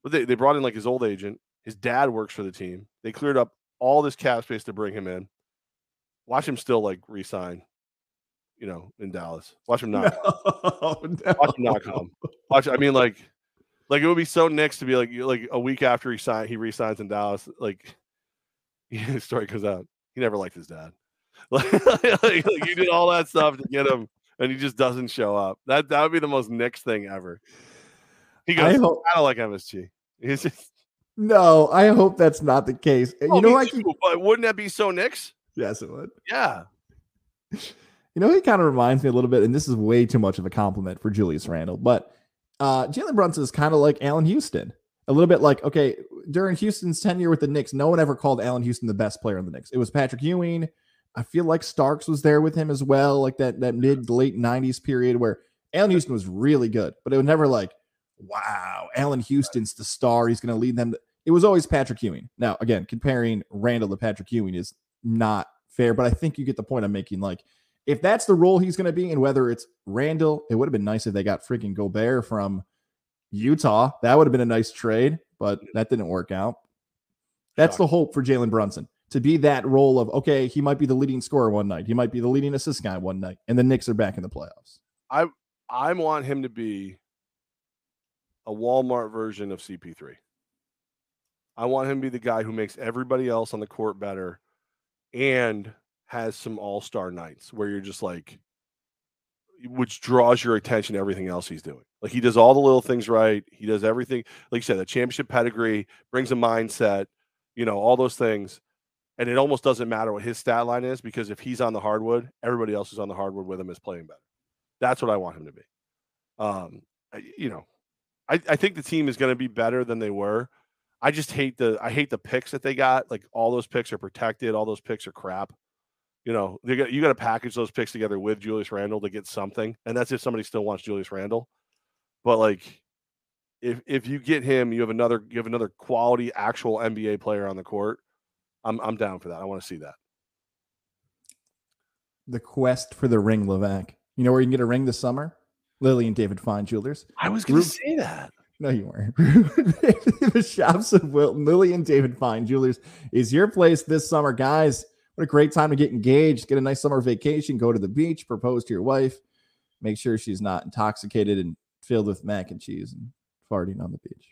But they, they brought in, like, his old agent. His dad works for the team. They cleared up all this cap space to bring him in. Watch him still, like, re-sign, you know, in Dallas. Watch him not. No, no. Watch him not come. Watch, I mean, like, like it would be so Knicks to be like, like a week after he signed, he re-signs in Dallas. Like, his story comes out. He never liked his dad. Like, like, like you did all that stuff to get him, and he just doesn't show up. That that would be the most Knicks thing ever. He goes, I, hope- I don't like M S G. He's just. No, I hope that's not the case. Oh, you know, I keep... but wouldn't that be so Knicks? Yes, it would. Yeah. You know, he kind of reminds me a little bit, and this is way too much of a compliment for Julius Randle, but uh, Jalen Brunson is kind of like Allen Houston. A little bit like, okay, during Houston's tenure with the Knicks, no one ever called Allen Houston the best player in the Knicks. It was Patrick Ewing. I feel like Starks was there with him as well, like that, that mid to late nineties period where Allen Houston was really good, but it was never like, wow, Allen Houston's the star. He's going to lead them. It was always Patrick Ewing. Now, again, comparing Randall to Patrick Ewing is not fair, but I think you get the point I'm making. Like, if that's the role he's going to be, and whether it's Randall, it would have been nice if they got freaking Gobert from Utah. That would have been a nice trade, but that didn't work out. That's the hope for Jalen Brunson, to be that role of, okay, he might be the leading scorer one night. He might be the leading assist guy one night, and the Knicks are back in the playoffs. I I want him to be a Walmart version of C P three. I want him to be the guy who makes everybody else on the court better and has some all-star nights where you're just like, which draws your attention to everything else he's doing. Like, he does all the little things right. He does everything. Like you said, the championship pedigree, brings a mindset, you know, all those things. And it almost doesn't matter what his stat line is, because if he's on the hardwood, everybody else who's on the hardwood with him is playing better. That's what I want him to be. Um, I, you know, I, I think the team is going to be better than they were. I just hate the I hate the picks that they got. Like, all those picks are protected. All those picks are crap. You know, they got, you got to package those picks together with Julius Randle to get something. And that's if somebody still wants Julius Randle. But like, if if you get him, you have another you have another quality actual N B A player on the court. I'm I'm down for that. I want to see that. The quest for the ring, Levac. You know where you can get a ring this summer? Lily and David Fine Jewelers. I was going to say that. No, you weren't. The shops of Wilton, Lily and David Fine Jewelers is your place this summer, guys. What a great time to get engaged, get a nice summer vacation, go to the beach, propose to your wife, make sure she's not intoxicated and filled with mac and cheese and farting on the beach.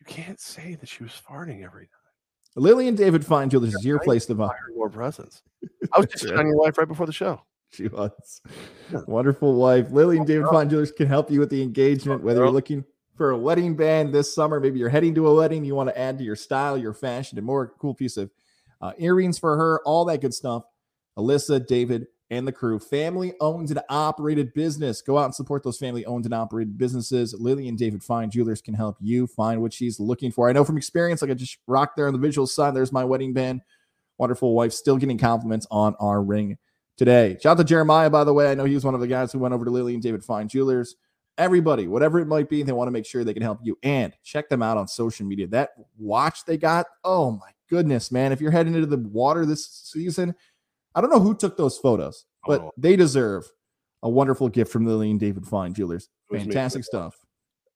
You can't say that she was farting every night. Lily and David Fine Jewelers is your I place to buy more presents. I was just on your wife right before the show. She was wonderful wife. Lily and David Fine Jewelers can help you with the engagement, whether you're looking for a wedding band this summer, maybe you're heading to a wedding, you want to add to your style, your fashion, and more. Cool piece of uh, earrings for her, all that good stuff. Alyssa, David, and the crew. Family owned and operated business. Go out and support those family owned and operated businesses. Lily and David Fine Jewelers can help you find what she's looking for. I know from experience, like I just rocked there on the visual side. There's my wedding band. Wonderful wife, still getting compliments on our ring today. Shout out to Jeremiah, by the way. I know he was one of the guys who went over to Lily and David Fine Jewelers. Everybody, whatever it might be, they want to make sure they can help you. And check them out on social media. That watch they got, oh my goodness, man. If you're heading into the water this season, I don't know who took those photos, but oh. They deserve a wonderful gift from Lily and David Fine Jewelers. Fantastic stuff.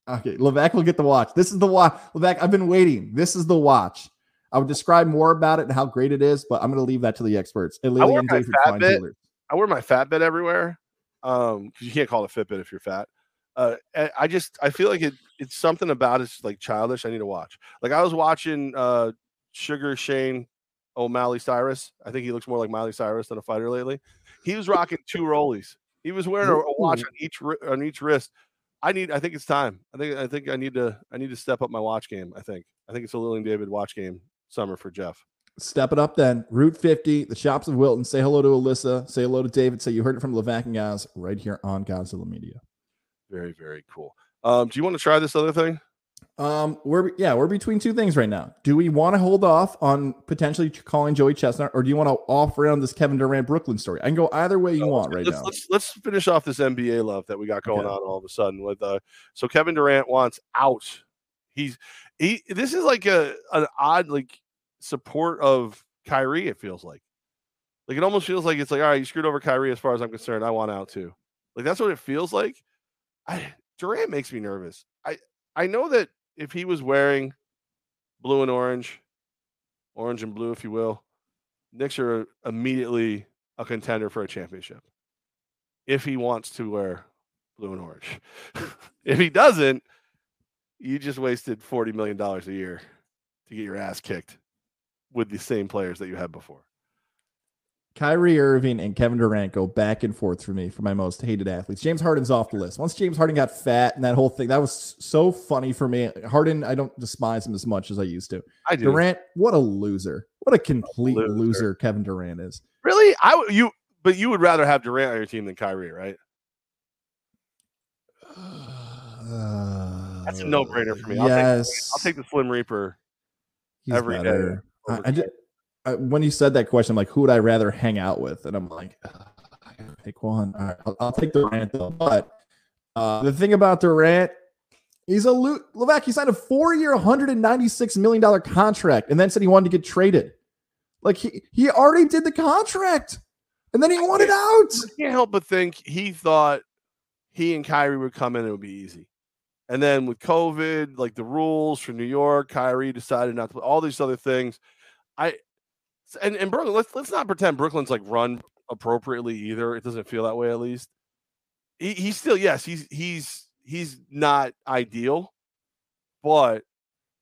Okay, Levac will get the watch. This is the watch. Levac, I've been waiting. This is the watch. I would describe more about it and how great it is, but I'm going to leave that to the experts. At Lily and David Fine Jewelers. I wear my Fitbit everywhere because um, you can't call it Fitbit if you're fat. Uh, I just, I feel like it, it's something about it's like childish. I need to watch. Like I was watching uh, Sugar Shane O'Malley Cyrus. I think he looks more like Miley Cyrus than a fighter lately. He was rocking two rollies. He was wearing a, a watch on each on each wrist I need, I think it's time. I think, I think I need to, I need to step up my watch game. I think, I think it's a Lily and David watch game summer for Jeff. Step it up then. Route fifty, the shops of Wilton. Say hello to Alyssa. Say hello to David. Say you heard it from Levac and guys right here on Godzilla Media. Very, very cool. Um, do you want to try this other thing? Um, we're, yeah, we're between two things right now. Do we want to hold off on potentially calling Joey Chestnut, or do you want to off around this Kevin Durant Brooklyn story? I can go either way you no, want right let's, now. Let's, let's finish off this N B A love that we got going okay. on all of a sudden with, uh, so Kevin Durant wants out. He's, he, this is like a, an odd, like support of Kyrie. It feels like, like it almost feels like it's like, all right, you screwed over Kyrie. As far as I'm concerned, I want out too. Like, that's what it feels like. I, Durant makes me nervous. I, I know that if he was wearing blue and orange, orange and blue, if you will, Knicks are immediately a contender for a championship. If he wants to wear blue and orange, if he doesn't, you just wasted forty million dollars a year to get your ass kicked with the same players that you had before. Kyrie Irving and Kevin Durant go back and forth for me for my most hated athletes. James Harden's off the list. Once James Harden got fat and that whole thing, that was so funny for me. Harden, I don't despise him as much as I used to. I do. Durant, what a loser. What a complete a loser. loser Kevin Durant is. Really? I w- you but you would rather have Durant on your team than Kyrie, right? Uh, That's a no-brainer for me. I'll, yes. take, I'll take the Slim Reaper He's every better. day. I, I just, when you said that question, I'm like, who would I rather hang out with? And I'm like, I gotta pick one. All right, I'll, I'll take Durant though. But uh, the thing about Durant, he's a loot. Levac, he signed a four-year, one hundred ninety-six million dollars contract, and then said he wanted to get traded. Like he he already did the contract, and then he wanted out. I can't help but think he thought he and Kyrie would come in and it would be easy. And then with COVID, like the rules for New York, Kyrie decided not to play. All these other things, I. And, and Brooklyn, let's let's not pretend Brooklyn's like run appropriately either. It doesn't feel that way, at least. He, he's still, yes, he's he's he's not ideal, but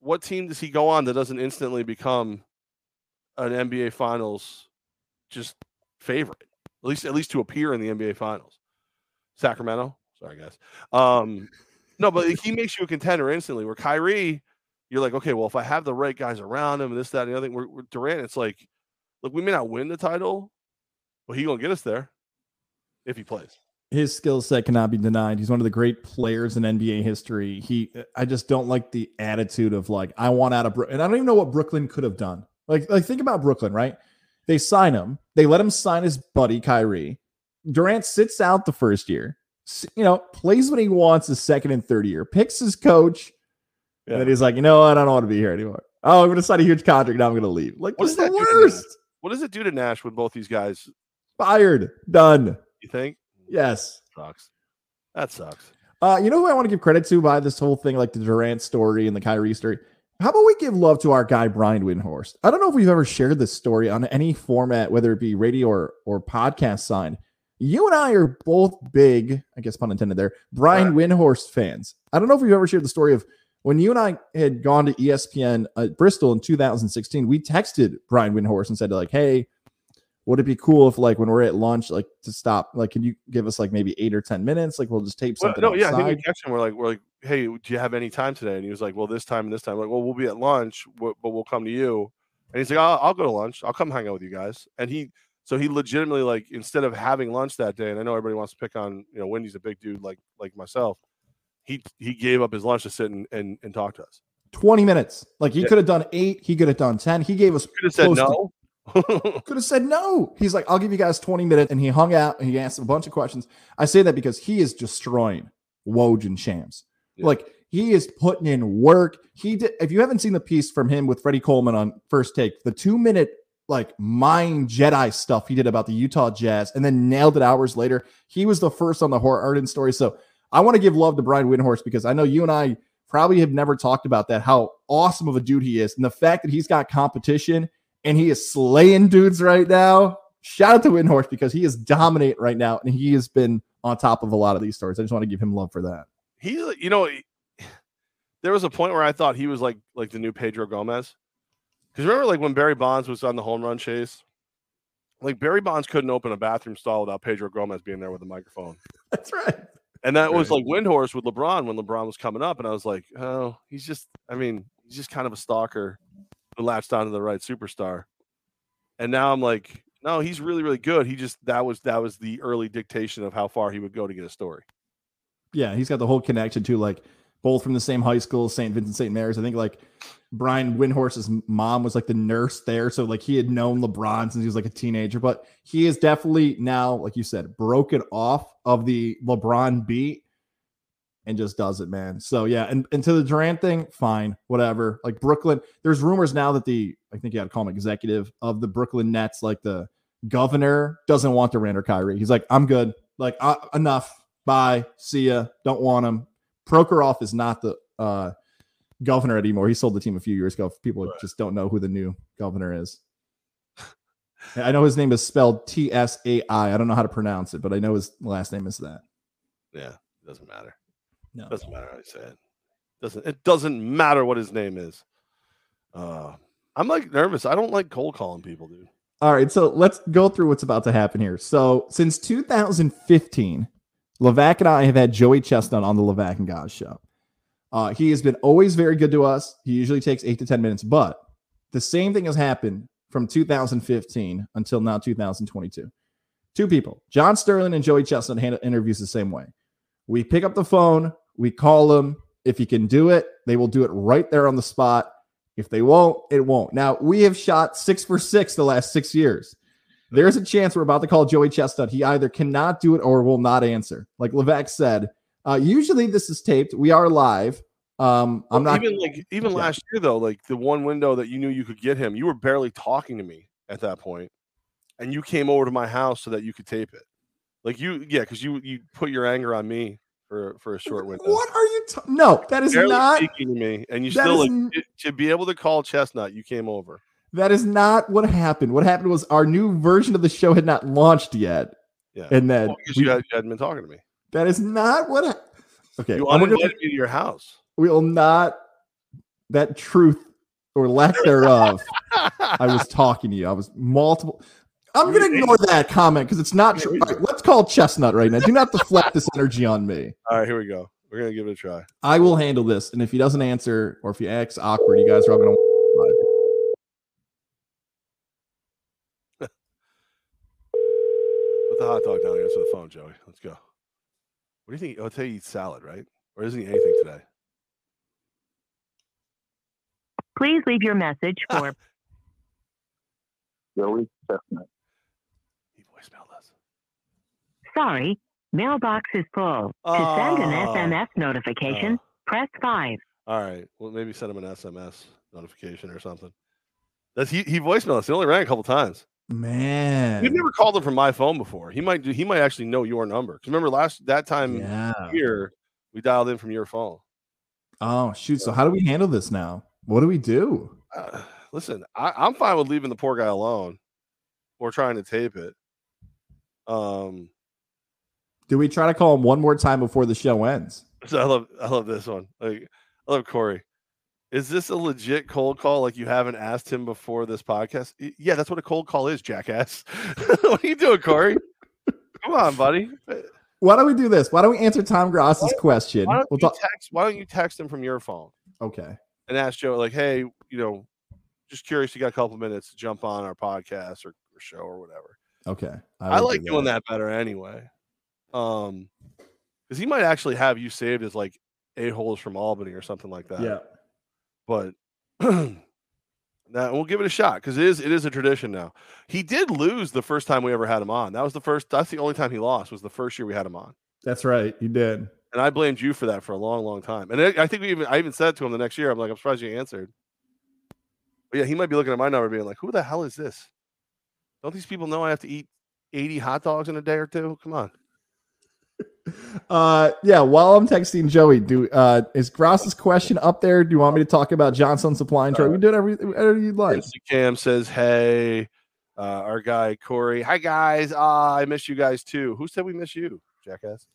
what team does he go on that doesn't instantly become an N B A Finals just favorite? At least at least to appear in the N B A Finals. Sacramento, sorry guys. Um, no, but he makes you a contender instantly. Where Kyrie, you're like, okay, well, if I have the right guys around him, and this, that, and the other thing, we're, we're Durant, it's like. Look, we may not win the title, but he's going to get us there if he plays. His skill set cannot be denied. He's one of the great players in N B A history. He, I just don't like the attitude of like, I want out of Brooklyn. And I don't even know what Brooklyn could have done. Like, like think about Brooklyn, right? They sign him. They let him sign his buddy, Kyrie. Durant sits out the first year, you know, plays what he wants the second and third year, picks his coach. Yeah. And then he's like, you know what? I don't want to be here anymore. Oh, I'm going to sign a huge contract. Now I'm going to leave. Like, what's the worst? What does it do to Nash when both these guys fired? Done. You think? Yes. Sucks. That sucks. Uh, you know who I want to give credit to by this whole thing, like the Durant story and the Kyrie story? How about we give love to our guy, Brian Windhorst? I don't know if we've ever shared this story on any format, whether it be radio or, or podcast sign. You and I are both big, I guess pun intended there, Brian right. Windhorst fans. I don't know if we've ever shared the story of when you and I had gone to E S P N at Bristol in two thousand sixteen, we texted Brian Windhorst and said, like, hey, would it be cool if, like, when we're at lunch, like, to stop, like, can you give us, like, maybe eight or ten minutes? Like, we'll just tape something well, No, outside. Yeah, I think we texted him. We're like, we're like, hey, do you have any time today? And he was like, well, this time and this time. I'm like, well, we'll be at lunch, but we'll come to you. And he's like, I'll, I'll go to lunch. I'll come hang out with you guys. And he, so he legitimately, like, instead of having lunch that day, and I know everybody wants to pick on, you know, Wendy's a big dude like like myself. He he gave up his lunch to sit and, and, and talk to us. twenty minutes. Like, he yeah. could have done eight. He could have done ten. He gave us. Could have said no. To, could have said no. He's like, I'll give you guys twenty minutes. And he hung out and he asked a bunch of questions. I say that because he is destroying Woj and Shams. Yeah. Like, he is putting in work. He did. If you haven't seen the piece from him with Freddie Coleman on First Take, the two minute, like, mind Jedi stuff he did about the Utah Jazz and then nailed it hours later. He was the first on the Harden story. So, I want to give love to Brian Windhorst because I know you and I probably have never talked about that, how awesome of a dude he is. And the fact that he's got competition and he is slaying dudes right now. Shout out to Windhorst because he is dominant right now. And he has been on top of a lot of these stories. I just want to give him love for that. He, you know, there was a point where I thought he was like, like the new Pedro Gomez. Because remember, like, when Barry Bonds was on the home run chase, like, Barry Bonds couldn't open a bathroom stall without Pedro Gomez being there with a microphone. That's right. And that right. was like Windhorst with LeBron when LeBron was coming up. And I was like, oh, he's just, I mean, he's just kind of a stalker who latched onto the right superstar. And now I'm like, no, he's really, really good. He just, that was, that was the early dictation of how far he would go to get a story. Yeah. He's got the whole connection to, like, both from the same high school, Saint Vincent, Saint Mary's. I think, like, Brian Windhorst's mom was, like, the nurse there. So, like, he had known LeBron since he was, like, a teenager. But he is definitely now, like you said, broken off of the LeBron beat and just does it, man. So, yeah. And, and to the Durant thing, fine, whatever. Like, Brooklyn, there's rumors now that the, I think you had to call him executive of the Brooklyn Nets, like, the governor doesn't want Durant or Kyrie. He's like, I'm good. Like, uh, enough. Bye. See ya. Don't want him. Prokhorov is not the uh, governor anymore. He sold the team a few years ago. People right. just don't know who the new governor is. I know his name is spelled T S A I. I don't know how to pronounce it, but I know his last name is that. Yeah, it doesn't matter. No, it doesn't matter how you say it. Doesn't it doesn't matter what his name is. Uh, I'm, like, nervous. I don't like cold calling people, dude. All right, so let's go through what's about to happen here. So since two thousand fifteen... Levac and I have had Joey Chestnut on the Levac and Guys show. Uh, he has been always very good to us. He usually takes eight to ten minutes, but the same thing has happened from two thousand fifteen until now, two thousand twenty-two. Two people, John Sterling and Joey Chestnut, handle interviews the same way. We pick up the phone. We call them. If he can do it, they will do it right there on the spot. If they won't, it won't. Now, we have shot six for six the last six years. There's a chance we're about to call Joey Chestnut. He either cannot do it or will not answer. Like Levac said, uh, usually this is taped. We are live. Um, I'm well, not even like even yeah. last year though. Like the one window that you knew you could get him, you were barely talking to me at that point, and you came over to my house so that you could tape it. Like you, yeah, because you you put your anger on me for for a short window. What are you? T- no, that is barely not speaking to me, and you still is, like, to, to be able to call Chestnut. You came over. That is not what happened. What happened was our new version of the show had not launched yet. Yeah. And then well, we, you hadn't been talking to me. That is not what happened. Okay. You uninvited gonna, me to your house. We will not. That truth or lack thereof. I was talking to you. I was multiple. I'm going to ignore that comment because it's not true. Right, let's call Chestnut right now. Do not deflect this energy on me. All right. Here we go. We're going to give it a try. I will handle this. And if he doesn't answer or if he acts awkward, you guys are all going to. The hot dog down here. That's the phone, Joey. Let's go. What do you think? Oh, today he eats salad, right? Or isn't he anything today? Please leave your message for Joey Chestnut. He voicemailed us. Sorry, mailbox is full. Oh. To send an S M S notification, oh. press five. All right. Well, maybe send him an S M S notification or something. That's he. He voicemailed us. He only rang a couple times. Man, we've never called him from my phone before. He might do. He might actually know your number. Because remember last that time yeah. here, we dialed in from your phone. Oh shoot! So how do we handle this now? What do we do? Uh, listen, I, I'm fine with leaving the poor guy alone, or trying to tape it. Um, do we try to call him one more time before the show ends? So I love, I love this one. Like, I love Corey. Is this a legit cold call? Like you haven't asked him before this podcast? Yeah, that's what a cold call is, jackass. What are you doing, Corey? Come on, buddy. Why don't we do this? Why don't we answer Tom Gross's question? Why don't, we'll you talk- text, why don't you text him from your phone? Okay. And ask Joe, like, hey, you know, just curious, you got a couple minutes to jump on our podcast or, or show or whatever. Okay. I, I like do that. doing that better anyway. Um, because he might actually have you saved as like a-holes from Albany or something like that. Yeah. But that we'll give it a shot because it is it is a tradition now. He did lose the first time we ever had him on. That was the first. That's the only time he lost was the first year we had him on. That's right, you did. And I blamed you for that for a long, long time. And I, I think we even I even said to him the next year, I'm like, I'm surprised you answered. But yeah, he might be looking at my number, being like, who the hell is this? Don't these people know I have to eat eighty hot dogs in a day or two? Come on. Uh yeah, while I'm texting Joey, do uh is Gross's question up there? Do you want me to talk about Johnstone Supply and Trade? We do it every whatever you'd like. Cam says, hey, uh our guy Corey. Hi guys, ah, uh, I miss you guys too. Who said we miss you, jackass?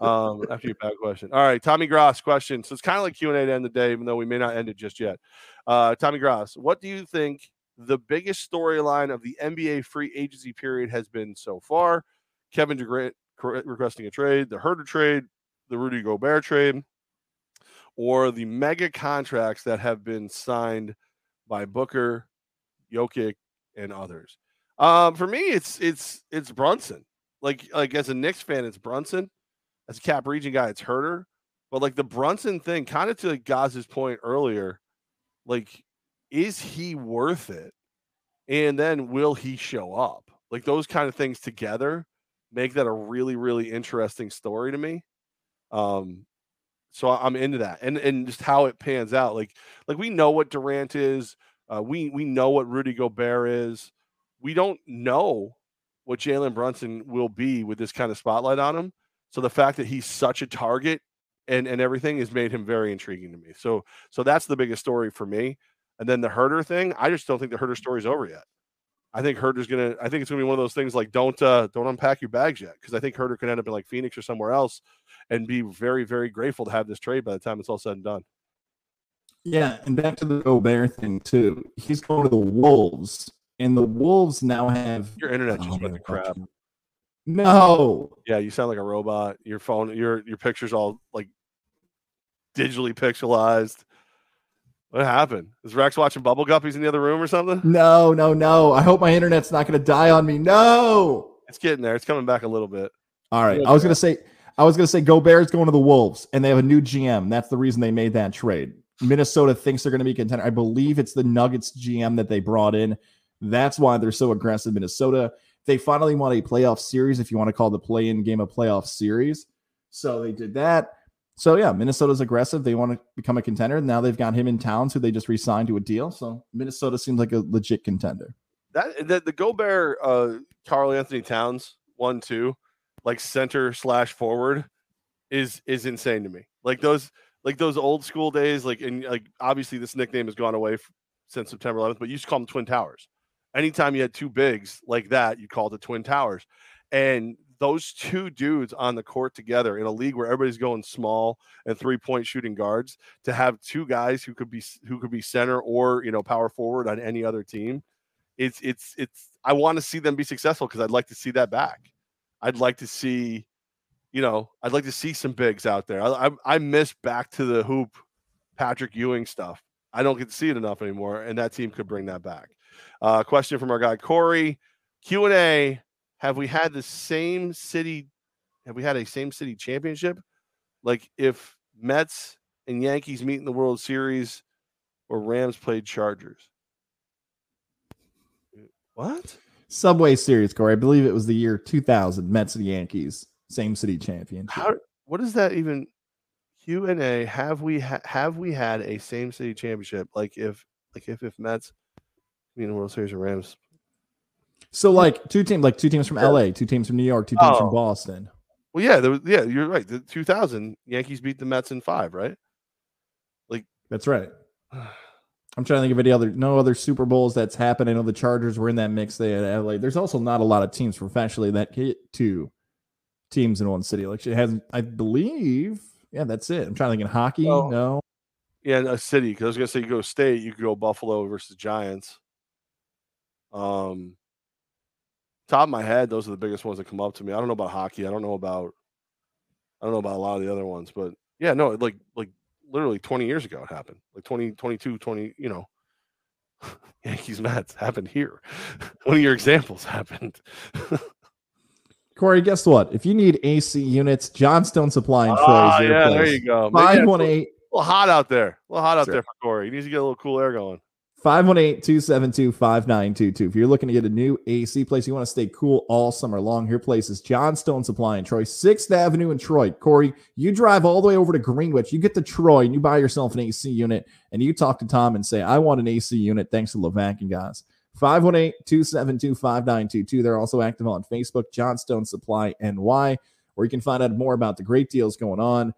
Um, after your bad question. All right, Tommy Gross question. So it's kind of like Q and A to end the day, even though we may not end it just yet. Uh Tommy Gross, what do you think the biggest storyline of the N B A free agency period has been so far? Kevin Durant requesting a trade, the Huerter trade, the Rudy Gobert trade or the mega contracts that have been signed by Booker, Jokic, and others. Um, for me, it's it's it's Brunson. Like like as a Knicks fan, it's Brunson. As a Cap Region guy, it's Huerter. But like the Brunson thing, kind of to Gaz's point earlier, like is he worth it? And then will he show up? Like those kind of things together make that a really, really interesting story to me. Um, so I'm into that, and and just how it pans out. Like like we know what Durant is. Uh, we we know what Rudy Gobert is. We don't know what Jalen Brunson will be with this kind of spotlight on him. So the fact that he's such a target and and everything has made him very intriguing to me. So so that's the biggest story for me. And then the Huerter thing, I just don't think the Huerter story's over yet. I think Huerter's gonna. I think it's gonna be one of those things like don't uh, don't unpack your bags yet, because I think Huerter could end up in like Phoenix or somewhere else, and be very, very grateful to have this trade by the time it's all said and done. Yeah, and back to the Gobert thing too. He's going to the Wolves, and the Wolves now have your internet just oh, went to crap. No. Yeah, you sound like a robot. Your phone, your your picture's all like digitally pixelized. What happened? Is Rex watching Bubble Guppies in the other room or something? No, no, no. I hope my internet's not going to die on me. No. It's getting there. It's coming back a little bit. All right. I was going to say, I was going to say Gobert's going to the Wolves, and they have a new G M. That's the reason they made that trade. Minnesota thinks they're going to be contender. I believe it's the Nuggets G M that they brought in. That's why they're so aggressive. Minnesota, they finally want a playoff series, if you want to call the play-in game a playoff series. So they did that. So, yeah, Minnesota's aggressive. They want to become a contender. Now they've got him in town, so they just re-signed to a deal. So Minnesota seems like a legit contender. That, that the Gobert, uh, Karl Anthony Towns, one, two, like center slash forward is is insane to me. Like those like those old school days, like, and like obviously this nickname has gone away f- since September eleventh, but you used to call them Twin Towers. Anytime you had two bigs like that, you called it Twin Towers. And those two dudes on the court together in a league where everybody's going small and three-point shooting guards, to have two guys who could be who could be center or, you know, power forward on any other team, it's it's it's I want to see them be successful, because I'd like to see that back. I'd like to see, you know, I'd like to see some bigs out there. I I, I miss back to the hoop Patrick Ewing stuff. I don't get to see it enough anymore, and that team could bring that back. Uh, question from our guy Corey, Q and A. Have we had the same city? Have we had a same city championship? Like if Mets and Yankees meet in the World Series, or Rams played Chargers? What? Subway Series, Corey. I believe it was the year two thousand. Mets and Yankees, same city championship. How, what is that even? Q and A. Have we ha- have we had a same city championship? Like if like if if Mets meet in the World Series or Rams. So like two teams, like two teams from L A, two teams from New York, two teams oh. from Boston. Well, yeah, there was, yeah, you're right. The two thousand Yankees beat the Mets in five, right? Like that's right. I'm trying to think of any other, no other Super Bowls that's happened. I know the Chargers were in that mix. They had L A. There's also not a lot of teams professionally that hit two teams in one city. Like it hasn't, I believe. Yeah, that's it. I'm trying to think in hockey. Oh. No. Yeah, a city. Because I was gonna say you go state, you could go Buffalo versus Giants. Um. Top of my head, those are the biggest ones that come up to me. I don't know about hockey. I don't know about, I don't know about a lot of the other ones, but yeah, no, like, like literally twenty years ago it happened. Like twenty, twenty-two, twenty, you know, Yankees Mets happened here. One of your examples happened. Corey, guess what? If you need A C units, Johnstone Supply and Troy. Oh, is your yeah, place. There you go. five one eight. five one eight- a little hot out there. A little hot out sure. there for Corey. He needs to get a little cool air going. five one eight, two seven two, five nine two two. If you're looking to get a new A C place, you want to stay cool all summer long, your place is Johnstone Supply in Troy, sixth Avenue in Troy. Corey, you drive all the way over to Greenwich. You get to Troy, and you buy yourself an A C unit, and you talk to Tom and say, I want an A C unit, thanks to LeVac and guys. five one eight, two seven two, five nine two two. They're also active on Facebook, Johnstone Supply N Y, where you can find out more about the great deals going on.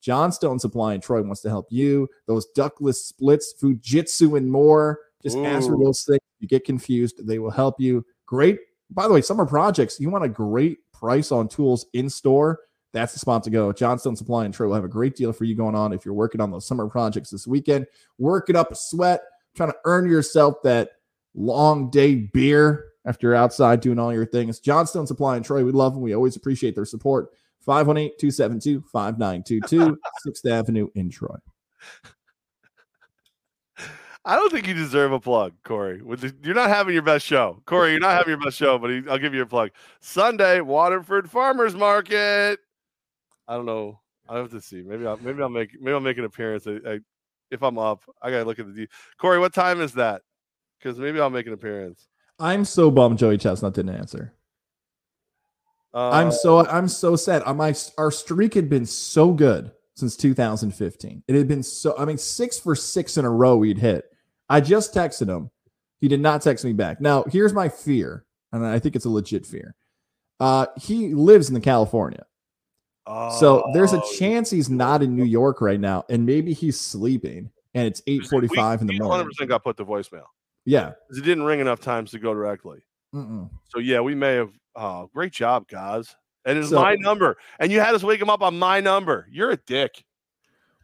Johnstone Supply in Troy wants to help you. Those ductless splits, Fujitsu, and more. Just Ooh. Ask for those things. You get confused, they will help you. Great. By the way, summer projects, you want a great price on tools in store? That's the spot to go. Johnstone Supply in Troy will have a great deal for you going on if you're working on those summer projects this weekend. Working up a sweat, trying to earn yourself that long day beer after you're outside doing all your things. Johnstone Supply in Troy, we love them. We always appreciate their support. five one eight, two seven two, five nine two two, sixth Avenue in Troy. I don't think you deserve a plug, Corey. You're not having your best show. Corey, you're not having your best show, but I'll give you a plug. Sunday, Waterford Farmers Market. I don't know. I have to see. Maybe I'll maybe I'll make maybe I'll make an appearance. I, I, if I'm up, I gotta look at the. De- Corey, what time is that? Because maybe I'll make an appearance. I'm so bummed Joey Chestnut didn't answer. Uh, I'm so I'm so sad. My our streak had been so good since two thousand fifteen. It had been so. I mean, six for six in a row we'd hit. I just texted him. He did not text me back. Now here's my fear, and I think it's a legit fear. Uh, he lives in the California. Oh, so there's a chance he's not in New York right now, and maybe he's sleeping, and it's eight forty-five in the morning. one hundred percent got put to voicemail. Yeah. Because it didn't ring enough times to go directly. Mm-mm. So, yeah, we may have oh, – great job, guys. And it's so, my number. And you had us wake him up on my number. You're a dick.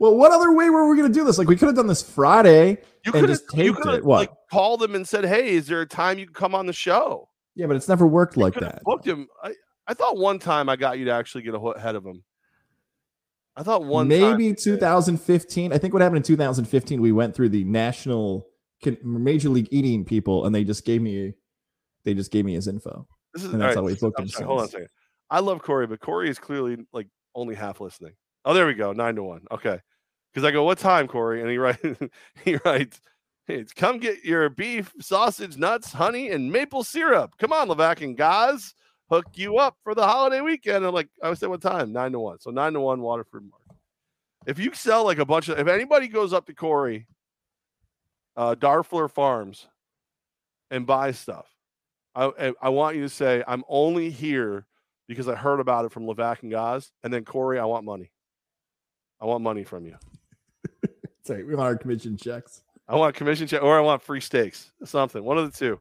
Well, what other way were we going to do this? Like, we could have done this Friday you and just taped you it. What? Like, called them and said, hey, is there a time you can come on the show? Yeah, but it's never worked you like that. booked him – I thought one time I got you to actually get ahead of him. I thought one Maybe time twenty fifteen. I think what happened in two thousand fifteen, we went through the national major league eating people, and they just gave me they just gave me his info. This is, and that's right, how we booked him. Sorry, hold on a second. I love Corey, but Corey is clearly like only half listening. Oh, there we go. Nine to one. Okay. Because I go, what time, Corey? And he writes, he writes, hey, come get your beef, sausage, nuts, honey, and maple syrup. Come on, Levac and guys. Hook you up for the holiday weekend. I'm like, I said, what time? Nine to one. So nine to one, Waterford Market. If you sell like a bunch of, if anybody goes up to Corey, uh, Darfler Farms, and buys stuff, I I want you to say, I'm only here because I heard about it from Levac and Gaz. And then Corey, I want money. I want money from you. Sorry, we want our commission checks. I want commission check, or I want free steaks. Something. One of the two.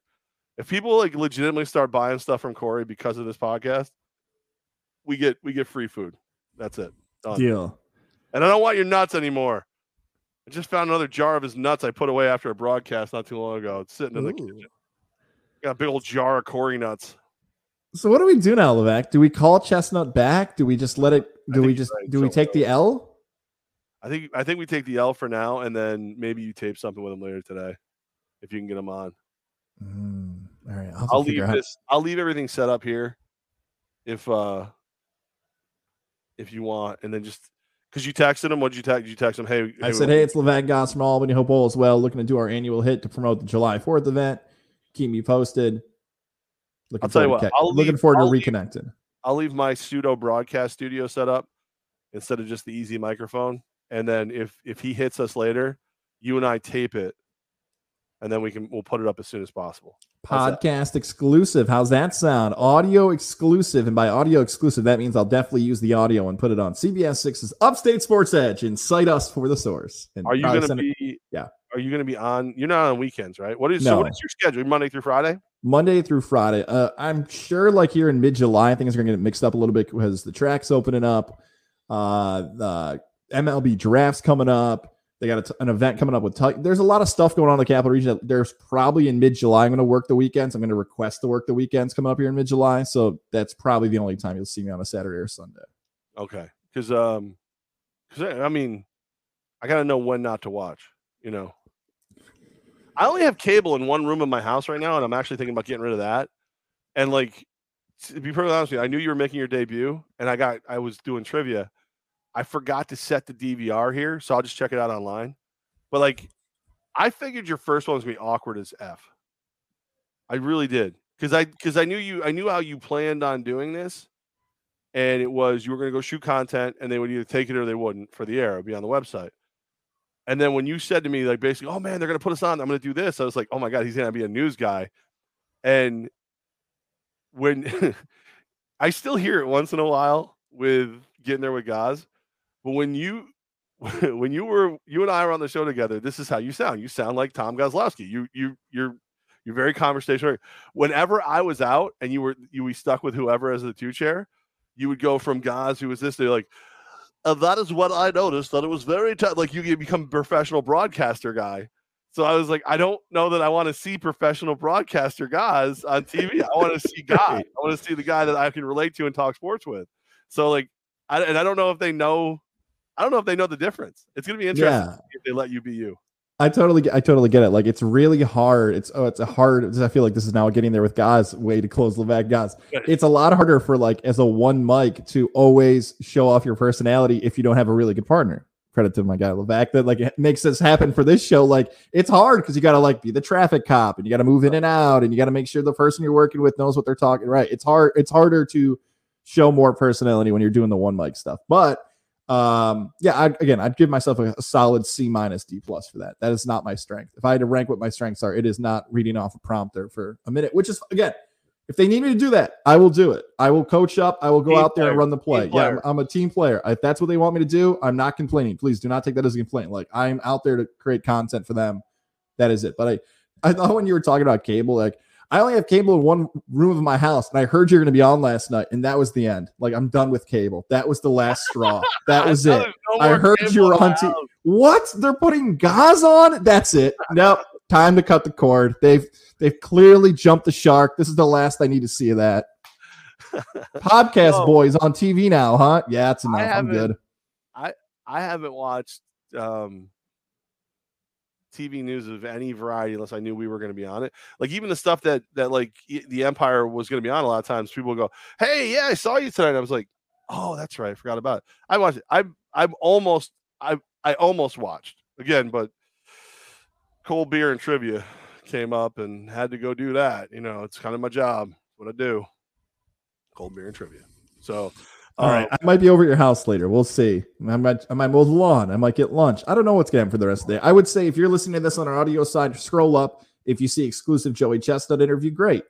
If people like legitimately start buying stuff from Corey because of this podcast, we get we get free food. That's it. Done. Deal. And I don't want your nuts anymore. I just found another jar of his nuts I put away after a broadcast not too long ago. It's sitting in Ooh. the kitchen. Got a big old jar of Corey nuts. So what do we do now, Levac? Do we call Chestnut back? Do we just let it? Do we just right. do we take the L? I think I think we take the L for now, and then maybe you tape something with him later today if you can get him on. Mm. All right, I'll, I'll leave this. I'll leave everything set up here, if uh, if you want, and then just because you texted him, what did you text? You text him, hey. I hey, said, hey, it's Levac Goss from Albany. Hope all is well. Looking to do our annual hit to promote the July fourth event. Keep me posted. Looking I'll tell you what. Ca- I'll looking leave, forward I'll to leave, reconnecting. I'll leave my pseudo broadcast studio set up instead of just the easy microphone, and then if if he hits us later, you and I tape it. And then we can we'll put it up as soon as possible. How's Podcast that? exclusive. How's that sound? Audio exclusive. And by audio exclusive, that means I'll definitely use the audio and put it on C B S six's Upstate Sports Edge and cite us for the source. And are you going to be? It, yeah. Are you going to be on? You're not on weekends, right? What is no. so? What is your schedule? Monday through Friday. Monday through Friday. Uh, I'm sure, like here in mid-July, things are going to get mixed up a little bit because the track's opening up. Uh, the M L B draft's coming up. They got a t- an event coming up with t- – there's a lot of stuff going on in the Capital Region. There's probably in mid-July I'm going to work the weekends. I'm going to request to work the weekends coming up here in mid-July. So that's probably the only time you'll see me on a Saturday or Sunday. Okay. Because, um, cause, I mean, I got to know when not to watch, you know. I only have cable in one room in my house right now, and I'm actually thinking about getting rid of that. And, like, to be perfectly honest with you, I knew you were making your debut, and I got I was doing trivia. I forgot to set the D V R here, so I'll just check it out online. But, like, I figured your first one was going to be awkward as F. I really did. Because I because I knew you, I knew how you planned on doing this, and it was you were going to go shoot content, and they would either take it or they wouldn't for the air. It would be on the website. And then when you said to me, like, basically, oh, man, they're going to put us on. I'm going to do this. I was like, oh, my God, he's going to be a news guy. And when – I still hear it once in a while with Getting There With Guys. But when you, when you were, you and I were on the show together, this is how you sound. You sound like Tom Gozlowski. You, you, you're, you're very conversational. Whenever I was out and you were, you we stuck with whoever as the two chair, you would go from Goz, who was this, they're like, oh, that is what I noticed. That it was very t-. like you, you become a professional broadcaster guy. So I was like, I don't know that I want to see professional broadcaster guys on T V. I want to see guy. I want to see the guy that I can relate to and talk sports with. So like. I, and I don't know if they know. I don't know if they know the difference. It's going to be interesting yeah. if they let you be you. I totally, I totally get it. Like, it's really hard. It's oh, it's a hard. I feel like this is now getting there with Gaz way to close Levac Gaz. It's a lot harder for like as a one mic to always show off your personality if you don't have a really good partner. Credit to my guy Levac that like makes this happen for this show. Like, it's hard because you got to like be the traffic cop and you got to move in and out and you got to make sure the person you're working with knows what they're talking. Right? It's hard. It's harder to show more personality when you're doing the one mic stuff, but. Um, yeah, I'd, again, I'd give myself a, a solid C minus D plus for that. That is not my strength. If I had to rank what my strengths are, it is not reading off a prompter for a minute, which is, again, if they need me to do that, I will do it. I will coach up. I will go team out there player. and run the play. Yeah, I'm, I'm a team player. If that's what they want me to do, I'm not complaining. Please do not take that as a complaint. Like, I'm out there to create content for them. That is it. But I, I thought when you were talking about cable, like, I only have cable in one room of my house, and I heard you're going to be on last night, and that was the end. Like, I'm done with cable. That was the last straw. That was it. No I heard you were on T V. What? They're putting Gaz on? That's it. Nope. Time to cut the cord. They've they've clearly jumped the shark. This is the last I need to see of that. Podcast oh. boys on T V now, huh? Yeah, it's enough. I'm good. I, I haven't watched um... – T V news of any variety unless I knew we were going to be on it. Like, even the stuff that that like the Empire was going to be on, a lot of times people go, hey, yeah, I saw you tonight. I was like, oh, that's right, I forgot about it. I watched it. I'm I'm almost I I almost watched again, but cold beer and trivia came up and had to go do that. You know, it's kind of my job, what I do. Cold beer and trivia. So all right, I might be over at your house later. We'll see. I might, I might mow the lawn. I might get lunch. I don't know what's going to happen for the rest of the day. I would say if you're listening to this on our audio side, scroll up. If you see exclusive Joey Chestnut interview, great.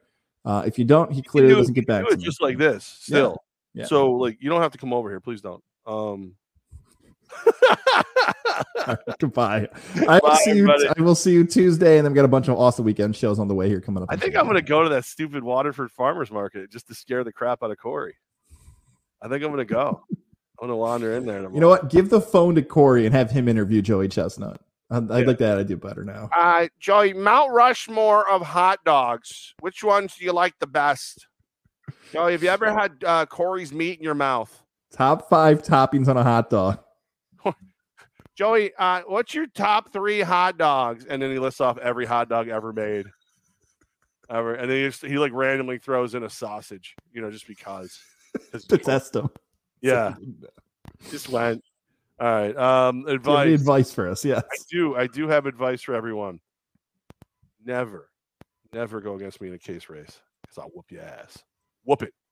Uh, if you don't, he clearly doesn't get back to me. Just like this, still. Yeah. Yeah. So, like, you don't have to come over here. Please don't. Um... right, goodbye. I will, Bye, see you, I will see you Tuesday, and then we got a bunch of awesome weekend shows on the way here coming up. I think I'm going to go to that stupid Waterford Farmers Market just to scare the crap out of Corey. I think I'm going to go. I'm going to wander in there. Tomorrow. You know what? Give the phone to Corey and have him interview Joey Chestnut. I'd, I'd yeah. like that. I do better now. Uh, Joey, Mount Rushmore of hot dogs. Which ones do you like the best? Joey, have you ever had uh, Corey's meat in your mouth? Top five toppings on a hot dog. Joey, uh, what's your top three hot dogs? And then he lists off every hot dog ever made. Ever. And then he, just, he like randomly throws in a sausage, you know, just because. To test them, yeah. Just went. All right. Um, advice. Advice for us, yes. I do. I do have advice for everyone. Never, never go against me in a case race because I'll whoop your ass. Whoop it.